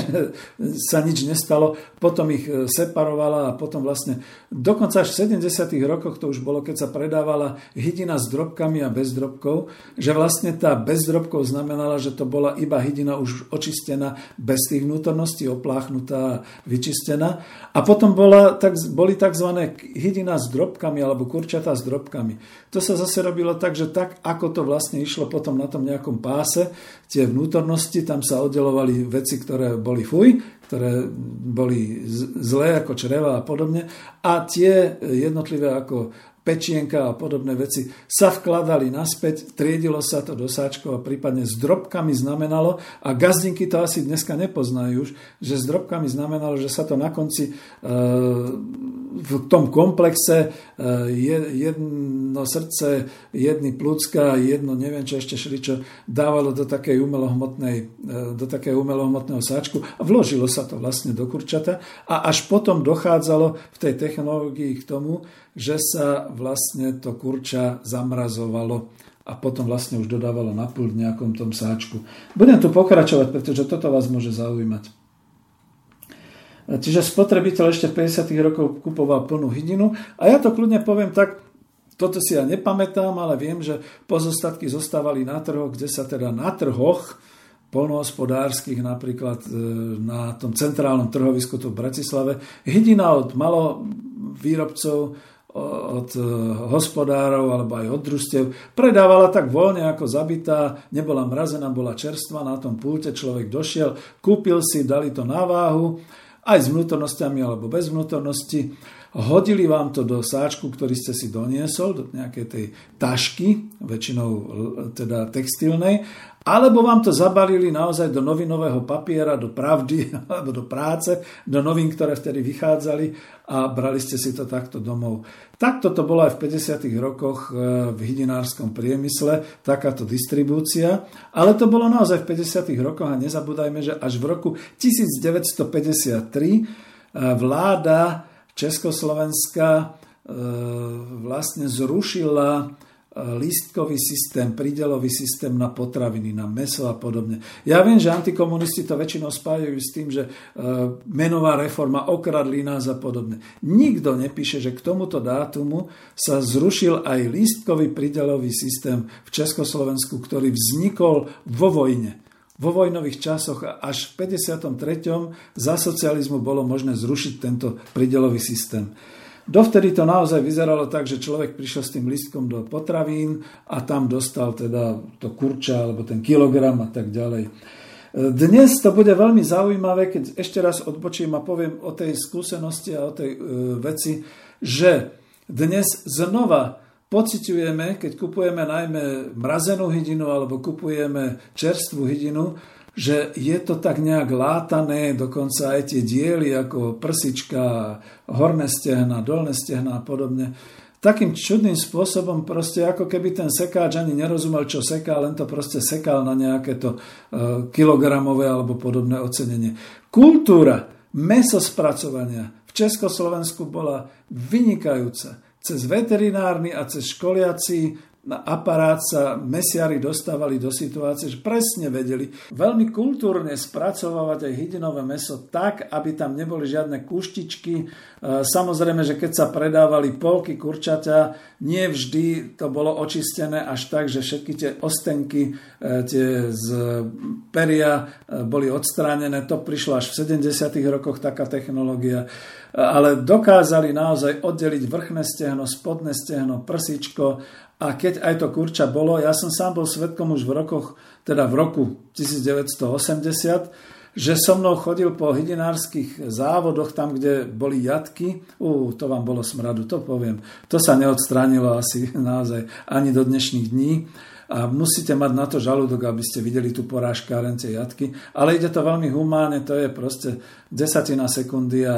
sa nič nestalo. Potom ich separovala a potom vlastne dokonca až v sedemdesiatych rokoch to už bolo, keď sa predávala hydina s drobkami a bez drobkov, že vlastne tá bez drobkov znamenala, že to bola iba hydina už očistená bez tých vnútorností, opláchnutá, vyčistená. A potom bola, tak, boli tzv. Hydina s drobkami alebo kurčatá s drobkami. To sa zase robilo tak, že tak, ako to vlastne išlo potom na tom nejakom páse, tie vnútornosti, tam sa oddelovali veci, ktoré boli fuj, ktoré boli zlé ako čreva a podobne. A tie jednotlivé ako pečienka a podobné veci sa vkladali naspäť, triedilo sa to do sáčkov a prípadne s drobkami znamenalo, a gazdinky to asi dneska nepoznajú už, že s drobkami znamenalo, že sa to na konci e, v tom komplexe e, jedno srdce, jedny plúcka, jedno neviem čo ešte šličo dávalo do takej umelohmotnej, e, do takého umelohmotného sáčku a vložilo sa to vlastne do kurčata a až potom dochádzalo v tej technológii k tomu, že sa vlastne to kurča zamrazovalo a potom vlastne už dodávalo na pult v nejakom tom sáčku. Budem tu pokračovať, pretože toto vás môže zaujímať. Čiže spotrebiteľ ešte v päťdesiatych rokoch kupoval plnú hydinu a ja to kľudne poviem tak, toto si ja nepamätám, ale viem, že pozostatky zostávali na trhoch, kde sa teda na trhoch poľnohospodárskych, napríklad na tom centrálnom trhovisku tu v Bratislave, hydina od malovýrobcov, od hospodárov alebo aj od družstiev predávala tak voľne ako zabitá, nebola mrazená, bola čerstvá, na tom pulte človek došiel, kúpil si, dali to na váhu aj s vnútornostiami alebo bez vnútornosti. Hodili vám to do sáčku, ktorý ste si doniesol, do nejakej tej tašky, väčšinou teda textilnej, alebo vám to zabalili naozaj do novinového papiera, do Pravdy, alebo do Práce, do novín, ktoré vtedy vychádzali, a brali ste si to takto domov. Takto to bolo aj v päťdesiatych rokoch v hydinárskom priemysle, takáto distribúcia, ale to bolo naozaj v päťdesiatych rokoch a nezabúdajme, že až v roku tisíc deväťsto päťdesiattri vláda Československá vlastne zrušila lístkový systém, prídelový systém na potraviny, na mäso a podobne. Ja viem, že antikomunisti to väčšinou spájajú s tým, že menová reforma, okradli nás a podobne. Nikto nepíše, že k tomuto dátumu sa zrušil aj lístkový prídelový systém v Československu, ktorý vznikol vo vojne. Vo vojnových časoch až v päťdesiatom treťom za socializmu bolo možné zrušiť tento prídelový systém. Dovtedy to naozaj vyzeralo tak, že človek prišiel s tým lístkom do potravín a tam dostal teda to kurča alebo ten kilogram a tak ďalej. Dnes to bude veľmi zaujímavé, keď ešte raz odbočím a poviem o tej skúsenosti a o tej e, veci, že dnes znova pociťujeme, keď kupujeme najmä mrazenú hydinu alebo kupujeme čerstvú hydinu, že je to tak nejak látané, dokonca aj tie diely ako prsička, horné stehna, dolné stehna a podobne. Takým čudným spôsobom, proste ako keby ten sekáč ani nerozumel, čo seká, len to proste sekal na nejaké to kilogramové alebo podobné ocenenie. Kultúra mäsospracovania v Československu bola vynikajúca. Cez veterinárny a cez školiaci aparát sa mesiari dostávali do situácie, že presne vedeli veľmi kultúrne spracovávať aj hydinové mäso tak, aby tam neboli žiadne kúštičky. Samozrejme, že keď sa predávali polky kurčaťa, nie vždy to bolo očistené až tak, že všetky tie ostenky, tie z peria boli odstránené. To prišlo až v sedemdesiatych rokoch taká technológia. Ale dokázali naozaj oddeliť vrchné stehno, spodné stehno, prsičko. A keď aj to kurča bolo, ja som sám bol svedkom už v rokoch, teda v roku devätnásťstoosemdesiat, že so mnou chodil po hydinárskych závodoch, tam, kde boli jatky. Ú, to vám bolo smradu, to poviem. To sa neodstránilo asi naozaj ani do dnešných dní. A musíte mať na to žalúdok, aby ste videli tú porážkáren tie jatky. Ale ide to veľmi humánne, to je proste desatina sekundy a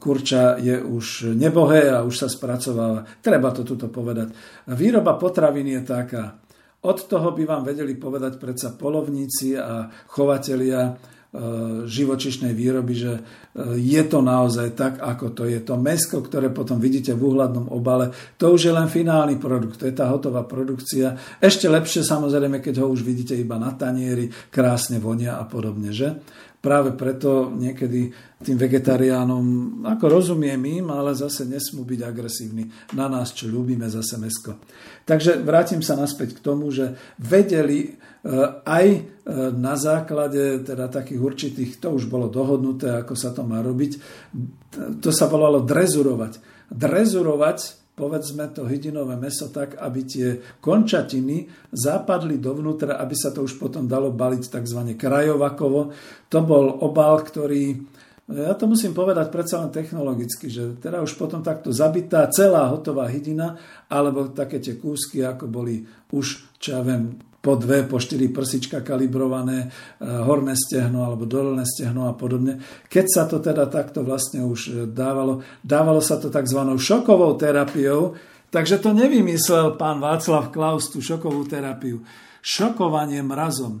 kurča je už nebohé a už sa spracováva. Treba to tuto povedať. Výroba potravín je taká. Od toho by vám vedeli povedať predsa polovníci a chovatelia živočišnej výroby, že je to naozaj tak, ako to je. To mäsko, ktoré potom vidíte v úhľadnom obale, to už je len finálny produkt, to je tá hotová produkcia. Ešte lepšie samozrejme, keď ho už vidíte iba na tanieri, krásne vonia a podobne, že? Práve preto niekedy tým vegetariánom, ako rozumiem im, ale zase nesmú byť agresívni na nás, čo ľúbime zase mäsko. Takže vrátim sa naspäť k tomu, že vedeli aj na základe teda takých určitých, to už bolo dohodnuté, ako sa to má robiť, to sa volalo drezurovať. Drezurovať, povedzme, to hydinové mäso tak, aby tie končatiny zapadli dovnútra, aby sa to už potom dalo baliť tzv. Krajovakovo. To bol obal, ktorý, ja to musím povedať predsa len technologicky, že teda už potom takto zabitá celá hotová hydina, alebo také tie kúsky, ako boli už, čo ja viem, po dve, po štyri prsička kalibrované, horné stehno alebo dolné stehno a podobne. Keď sa to teda takto vlastne už dávalo, dávalo sa to tzv. Šokovou terapiou, takže to nevymyslel pán Václav Klaus, tú šokovú terapiu. Šokovanie mrazom.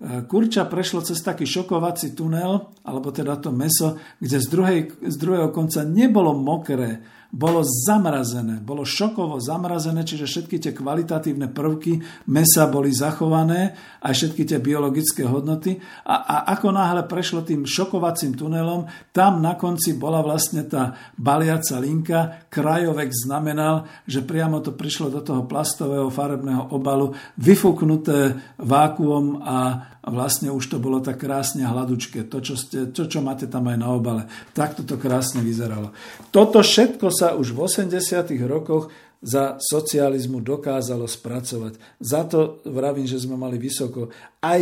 Kurča prešlo cez taký šokovací tunel, alebo teda to mäso, kde z, druhej, z druhého konca nebolo mokré, bolo zamrazené, bolo šokovo zamrazené, čiže všetky tie kvalitatívne prvky mäsa boli zachované, aj všetky tie biologické hodnoty. A, a ako náhle prešlo tým šokovacím tunelom, tam na konci bola vlastne tá baliaca linka, krajovek znamenal, že priamo to prišlo do toho plastového farebného obalu, vyfúknuté vákuum a vlastne už to bolo tak krásne hladučké, to čo, ste, to, čo máte tam aj na obale. Takto to krásne vyzeralo. Toto všetko sa sa už v osemdesiatych rokoch za socializmu dokázalo spracovať. Za to vravím, že sme mali vysoko aj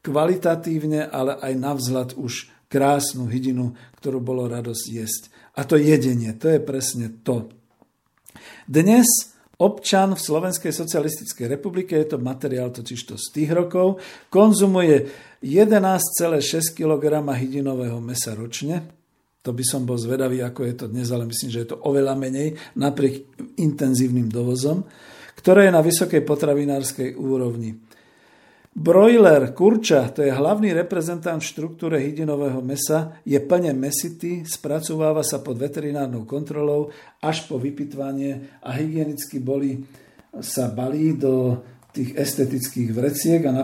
kvalitatívne, ale aj na vzhľad už krásnu hydinu, ktorú bolo radosť jesť. A to jedenie, to je presne to. Dnes občan v Slovenskej socialistickej republike, je to materiál totižto z tých rokov, konzumuje jedenásť celá šesť kilogramov hydinového mesa ročne. To by som bol zvedavý, ako je to dnes, ale myslím, že je to oveľa menej, napriek intenzívnym dovozom, ktoré je na vysokej potravinárskej úrovni. Brojler kurča, to je hlavný reprezentant v štruktúre hydinového mesa, je plne mesitý, spracováva sa pod veterinárnou kontrolou až po vypitvanie a hygienicky boli sa balí do tých estetických vreciek a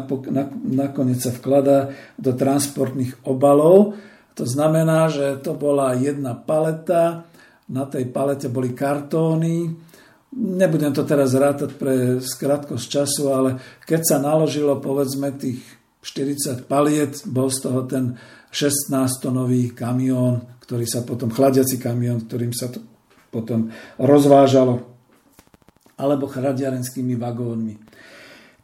nakoniec sa vkladá do transportných obalov. To znamená, že to bola jedna paleta, na tej palete boli kartóny. Nebudem to teraz rátať pre skratkosť času, ale keď sa naložilo povedzme tých štyridsať paliet, bol z toho ten šestnásťtonový kamión, ktorý sa potom, chladiaci kamión, ktorým sa to potom rozvážalo, alebo chladiarenskými vagónmi.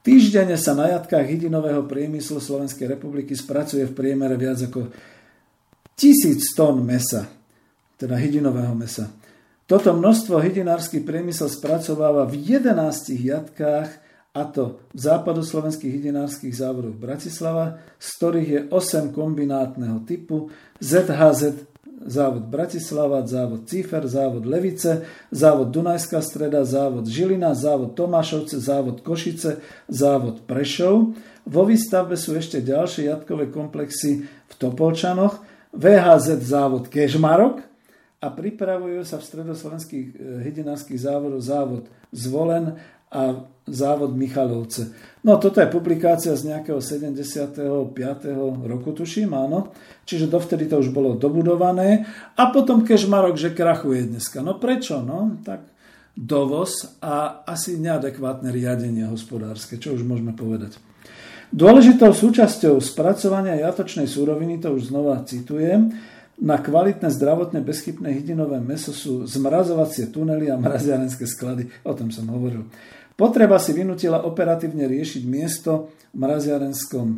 Týždenne sa na jatkách hydinového priemyslu Slovenskej republiky spracuje v priemere viac ako tisíc tón mesa, teda hydinového mesa. Toto množstvo hydinársky priemysel spracováva v jedenástich jatkách, a to v západoslovenských hydinárskych závoroch Bratislava, z ktorých je osem kombinátneho typu: zet há zet závod Bratislava, závod Cífer, závod Levice, závod Dunajská Streda, závod Žilina, závod Tomášovce, závod Košice, závod Prešov. Vo výstavbe sú ešte ďalšie jatkové komplexy v Topoľčanoch, vé há zet závod Kežmarok, a pripravujú sa v stredoslovenských hydinárskych závoroch závod Zvolen a závod Michalovce. No toto je publikácia z nejakého sedemdesiateho piateho roku, tuším, áno. Čiže dovtedy to už bolo dobudované. A potom Kežmarok, že krachuje dneska. No prečo? No tak dovoz a asi neadekvátne riadenie hospodárske, čo už môžeme povedať. Dôležitou súčasťou spracovania jatočnej suroviny, to už znova citujem, na kvalitné, zdravotné, bezchybné hydinové mäso sú zmrazovacie tunely a mraziarenské sklady. O tom som hovoril. Potreba si vynutila operatívne riešiť miesto v mraziarenskom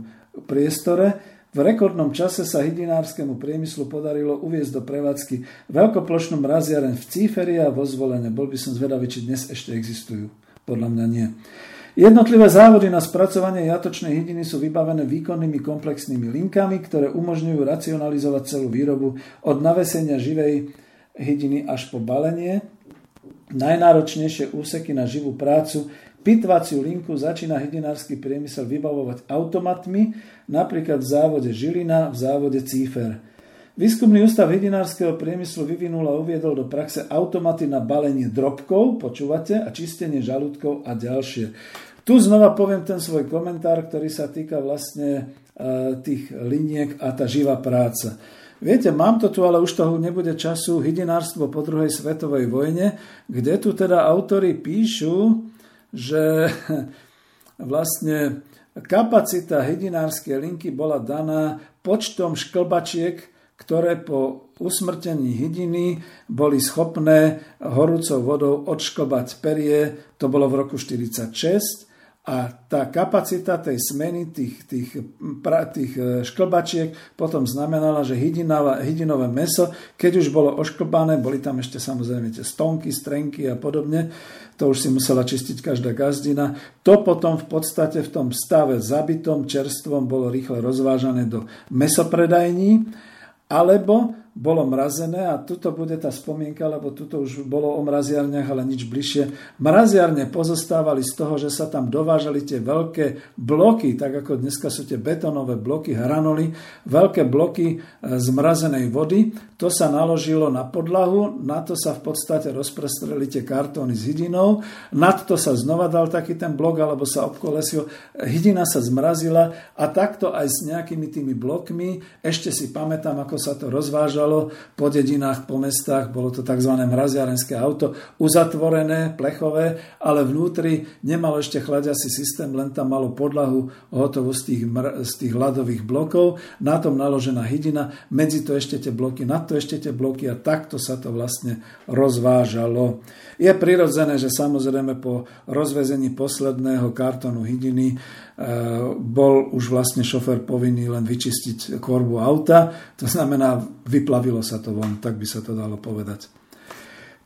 priestore. V rekordnom čase sa hydinárskemu priemyslu podarilo uviezť do prevádzky veľkoplošnú mraziareň v Cíferi a vo Zvolene. Bol by som zvedavý, či dnes ešte existujú. Podľa mňa nie. Jednotlivé závody na spracovanie jatočnej hydiny sú vybavené výkonnými komplexnými linkami, ktoré umožňujú racionalizovať celú výrobu od navesenia živej hydiny až po balenie. Najnáročnejšie úseky na živú prácu, pitvaciu linku, začína hydinársky priemysel vybavovať automatmi, napríklad v závode Žilina, v závode Cífer. Výskumný ústav hydinárskeho priemyslu vyvinul a uviedol do praxe automaty na balenie drobkov, počúvate, a čistenie žalúdkov a ďalšie. Tu znova poviem ten svoj komentár, ktorý sa týka vlastne e, tých liniek a tá živá práca. Viete, mám to tu, ale už toho nebude času, hydinárstvo po druhej svetovej vojne, kde tu teda autori píšu, že vlastne kapacita hydinárskej linky bola daná počtom šklbačiek, ktoré po usmrtení hydiny boli schopné horúcou vodou odšklbať perie, to bolo v roku štyridsaťšesť, a tá kapacita tej smeny tých, tých, tých šklbačiek potom znamenala, že hydinava, hydinové mäso, keď už bolo ošklbané, boli tam ešte samozrejme tie stonky, strenky a podobne, to už si musela čistiť každá gazdina, to potom v podstate v tom stave zabitom, čerstvom bolo rýchle rozvážané do mäsopredajní, alebo bolo mrazené, a tuto bude tá spomienka, lebo tuto už bolo o mraziarniach, ale nič bližšie. Mraziarne pozostávali z toho, že sa tam dovážali tie veľké bloky, tak ako dneska sú tie betónové bloky, hranoly, veľké bloky zmrazenej vody. To sa naložilo na podlahu, na to sa v podstate rozprestreli tie kartóny s hydinou, nad to sa znova dal taký ten blok, alebo sa obkolesil, hydina sa zmrazila, a takto aj s nejakými tými blokmi. Ešte si pamätám, ako sa to rozvážalo po dedinách, po mestách, bolo to tzv. Mraziarenské auto, uzatvorené, plechové, ale vnútri nemalo ešte chladiaci systém, len tam malo podlahu hotovú z tých, z tých ľadových blokov, na tom naložená hydina, medzi to ešte tie bloky, nad to ešte tie bloky, a takto sa to vlastne rozvážalo. Je prirodzené, že samozrejme po rozvezení posledného kartónu hydiny bol už vlastne šofér povinný len vyčistiť korbu auta. To znamená, vyplavilo sa to von, tak by sa to dalo povedať.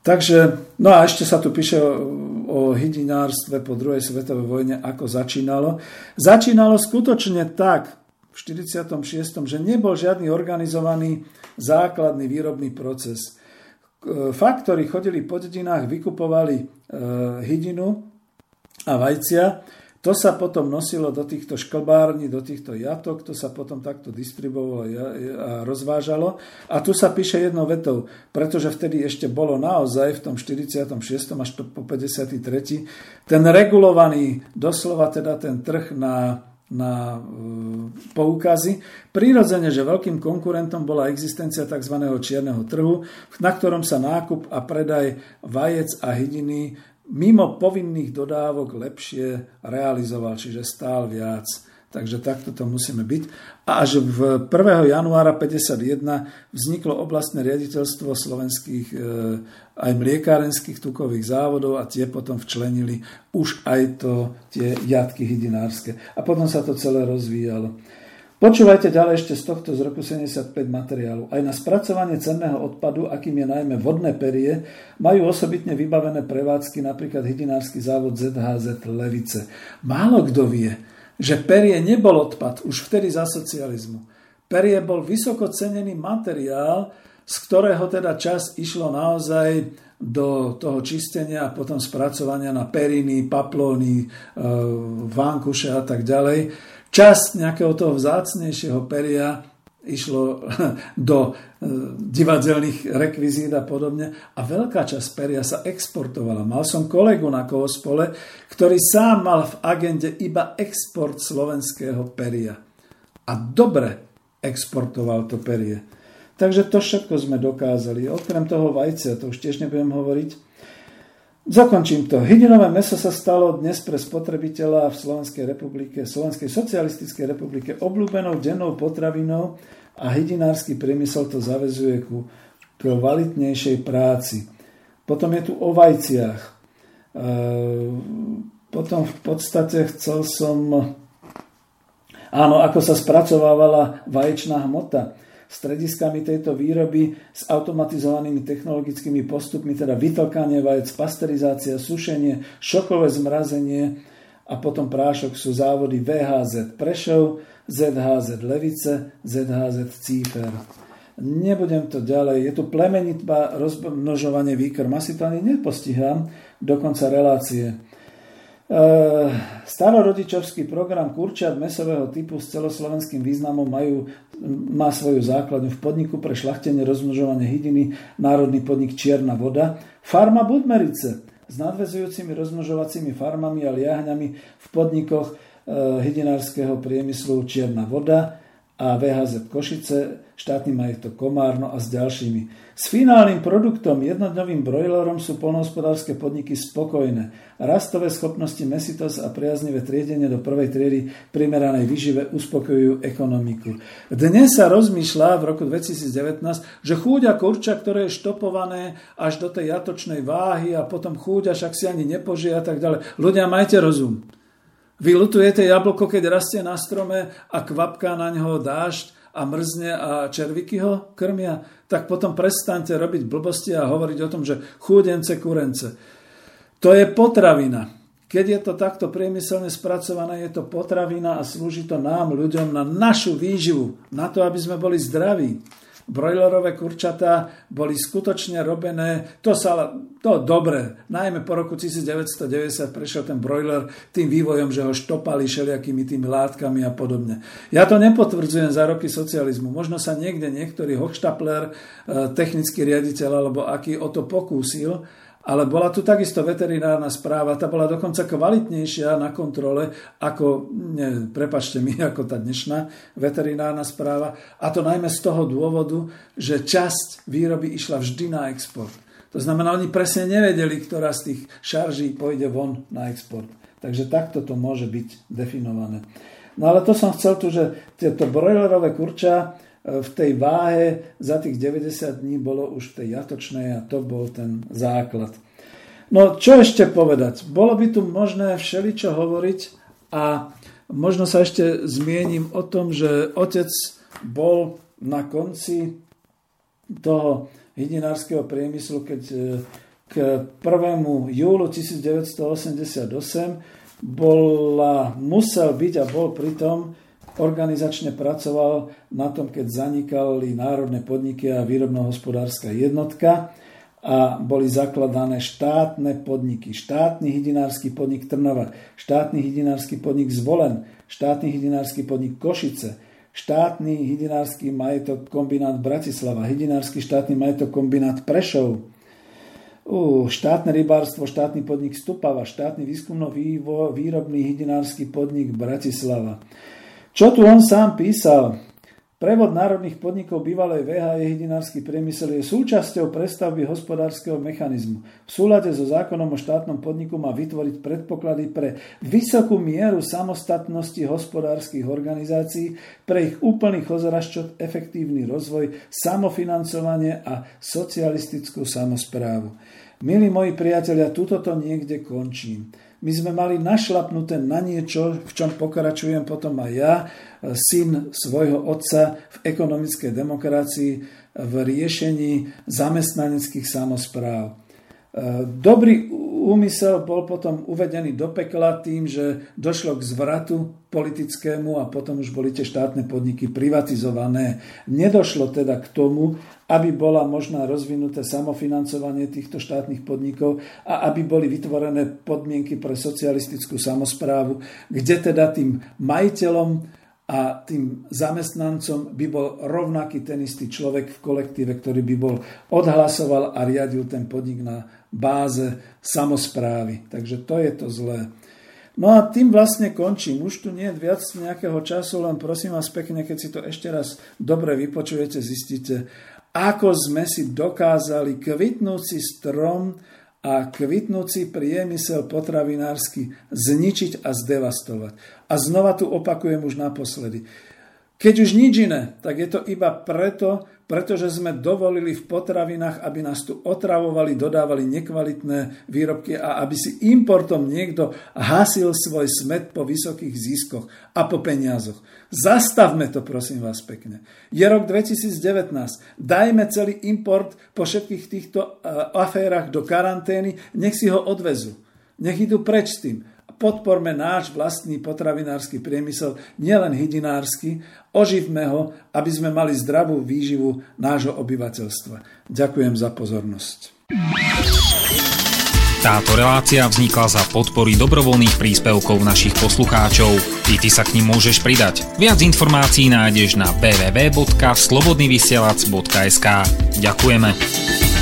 Takže, no a ešte sa tu píše o, o hydinárstve po druhej svetovej vojne, ako začínalo. Začínalo skutočne tak v štyridsiatom šiestom, že nebol žiadny organizovaný základný výrobný proces. Faktory chodili po dedinách, vykupovali hydinu a vajcia. To sa potom nosilo do týchto šklbární, do týchto jatok, to sa potom takto distribuovalo a rozvážalo. A tu sa píše jednou vetou, pretože vtedy ešte bolo naozaj v tom štyridsiatom šiestom až po päťdesiatom treťom ten regulovaný, doslova teda ten trh na, na poukazy. Prirodzene, že veľkým konkurentom bola existencia tzv. Čierneho trhu, na ktorom sa nákup a predaj vajec a hydiny mimo povinných dodávok lepšie realizoval, čiže stál viac. Takže takto to musíme byť. A až v prvého januára päťdesiatjeden vzniklo oblastné riaditeľstvo slovenských e, aj mliekárenských tukových závodov a tie potom včlenili už aj to, tie jatky hydinárske. A potom sa to celé rozvíjalo. Počúvajte ďalej ešte z tohto z roku sedemdesiatpäť materiálu. Aj na spracovanie cenného odpadu, akým je najmä vodné perie, majú osobitne vybavené prevádzky, napríklad hydinársky závod zet há zet Levice. Málo kto vie, že perie nebol odpad už vtedy za socializmu. Perie bol vysoko cenený materiál, z ktorého teda čas išlo naozaj do toho čistenia a potom spracovania na periny, paplóny, vankuše a tak ďalej. Časť nejakého toho vzácnejšieho peria išlo do divadelných rekvizít a podobne a veľká časť peria sa exportovala. Mal som kolegu na Kospole, ktorý sám mal v agende iba export slovenského peria. A dobre exportoval to perie. Takže to všetko sme dokázali. Okrem toho vajcia, to už tiež nebudem hovoriť. Zakončím to. Hydinové mäso sa stalo dnes pre spotrebiteľa v Slovenskej republike, Slovenskej socialistickej republike obľúbenou dennou potravinou a hydinársky priemysel to zavezuje ku kvalitnejšej práci. Potom je tu o vajciach. Potom v podstate chcel som... Áno, ako sa spracovávala vaječná hmota. Strediskami tejto výroby s automatizovanými technologickými postupmi, teda vytlkanie vajec, pasterizácia, sušenie, šokové zmrazenie a potom prášok sú závody vé há zet Prešov, zet há zet Levice, zet há zet Cífer. Nebudem to ďalej. Je tu plemenitba, rozmnožovanie výkrm. Asi to ani nepostihám do konca relácie. Starorodičovský program kurčiat mäsového typu s celoslovenským významom majú, má svoju základňu v podniku pre šľachtenie rozmnožovanie hydiny národný podnik Čierna Voda, farma Budmerice s nadväzujúcimi rozmnožovacími farmami a liahňami v podnikoch hydinárskeho priemyslu Čierna Voda a vé há zet Košice, štátny majetok Komárno a s ďalšími. S finálnym produktom, jednodňovým brojlerom, sú poľnohospodárske podniky spokojné. Rastové schopnosti, mäsitosť a priaznivé triedenie do prvej triedy primeranej výžive uspokojujú ekonomiku. Dnes sa rozmýšľa v roku dvetisícdevätnásť, že chúďa kurča, ktoré je štopované až do tej jatočnej váhy a potom chúďa, však si ani nepožije a tak ďalej. Ľudia, majte rozum. Vy lutujete jablko, keď rastie na strome a kvapká na ňoho dážď a mrzne a červíky ho krmia, tak potom prestaňte robiť blbosti a hovoriť o tom, že chúdence, kurence. To je potravina. Keď je to takto priemyselne spracované, je to potravina a slúži to nám, ľuďom, na našu výživu, na to, aby sme boli zdraví. Brojlerové kurčatá boli skutočne robené, to sa to dobre, najmä po roku devätnásťstodeväťdesiat prešiel ten brojler tým vývojom, že ho štopali šeliakými tými látkami a podobne. Ja to nepotvrdzujem za roky socializmu, možno sa niekde niektorý hochštapler, technický riaditeľ alebo aký o to pokúsil, ale bola tu takisto veterinárna správa, tá bola dokonca kvalitnejšia na kontrole ako, ne, prepáčte mi, ako tá dnešná veterinárna správa. A to najmä z toho dôvodu, že časť výroby išla vždy na export. To znamená, oni presne nevedeli, ktorá z tých šarží pôjde von na export. Takže takto to môže byť definované. No ale to som chcel tu, že tieto brojlerové kurča v tej váhe za tých deväťdesiat dní bolo už v tej jatočnej a to bol ten základ. No čo ešte povedať? Bolo by tu možné všeličo hovoriť a Možno sa ešte zmiením o tom, že otec bol na konci toho hydinárskeho priemyslu, keď k prvému júlu tisícdeväťstoosemdesiatosem bola, musel byť a bol pritom, organizačne pracoval na tom, keď zanikali národné podniky a výrobno-hospodárska jednotka a boli zakladané štátne podniky. Štátny hydinársky podnik Trnava, štátny hydinársky podnik Zvolen, štátny hydinársky podnik Košice, štátny hydinársky majetok kombinát Bratislava, hydinársky štátny majetok kombinát Prešov, Uh, štátne rybárstvo, štátny podnik Stupava, štátny výskumno-výrobný hydinársky podnik Bratislava. Čo tu on sám písal? Prevod národných podnikov bývalej vé há je hydinársky priemysel je súčasťou prestavby hospodárskeho mechanizmu. V súlade so zákonom o štátnom podniku má vytvoriť predpoklady pre vysokú mieru samostatnosti hospodárskych organizácií, pre ich úplný chozraščot, efektívny rozvoj, samofinancovanie a socialistickú samosprávu. Milí moji priatelia, tuto to niekde končím. My sme mali našlapnuté na niečo, v čom pokračujem potom aj ja, syn svojho otca v ekonomickej demokracii, v riešení zamestnaneckých samospráv. Dobrý úmysel bol potom uvedený do pekla tým, že došlo k zvratu politickému a potom už boli tie štátne podniky privatizované. Nedošlo teda k tomu, aby bola možná rozvinuté samofinancovanie týchto štátnych podnikov a aby boli vytvorené podmienky pre socialistickú samosprávu, kde teda tým majiteľom a tým zamestnancom by bol rovnaký ten istý človek v kolektíve, ktorý by bol odhlasoval a riadil ten podnik na báze samosprávy. Takže to je to zlé. No a tým vlastne končím. Už tu nie je viac nejakého času, len prosím vás pekne, keď si to ešte raz dobre vypočujete, zistíte, ako sme si dokázali kvitnúci strom a kvitnúci priemysel potravinársky zničiť a zdevastovať. A znova tu opakujem už naposledy. Keď už nič iné, tak je to iba preto, pretože sme dovolili v potravinách, aby nás tu otravovali, dodávali nekvalitné výrobky a aby si importom niekto hasil svoj smet po vysokých ziskoch a po peniazoch. Zastavme to, prosím vás pekne. Je rok dvetisícdevätnásť. Dajme celý import po všetkých týchto aférach do karantény, nech si ho odvezú. Nech idú preč s tým. Podporme náš vlastný potravinársky priemysel, nielen hydinársky, oživme ho, aby sme mali zdravú výživu nášho obyvateľstva. Ďakujem za pozornosť. Táto relácia vznikla za podpory dobrovoľných príspevkov našich poslucháčov. I ty sa k nim môžeš pridať. Viac informácií nájdeš na w w w bodka slobodnyvysielac bodka es ka. Ďakujeme.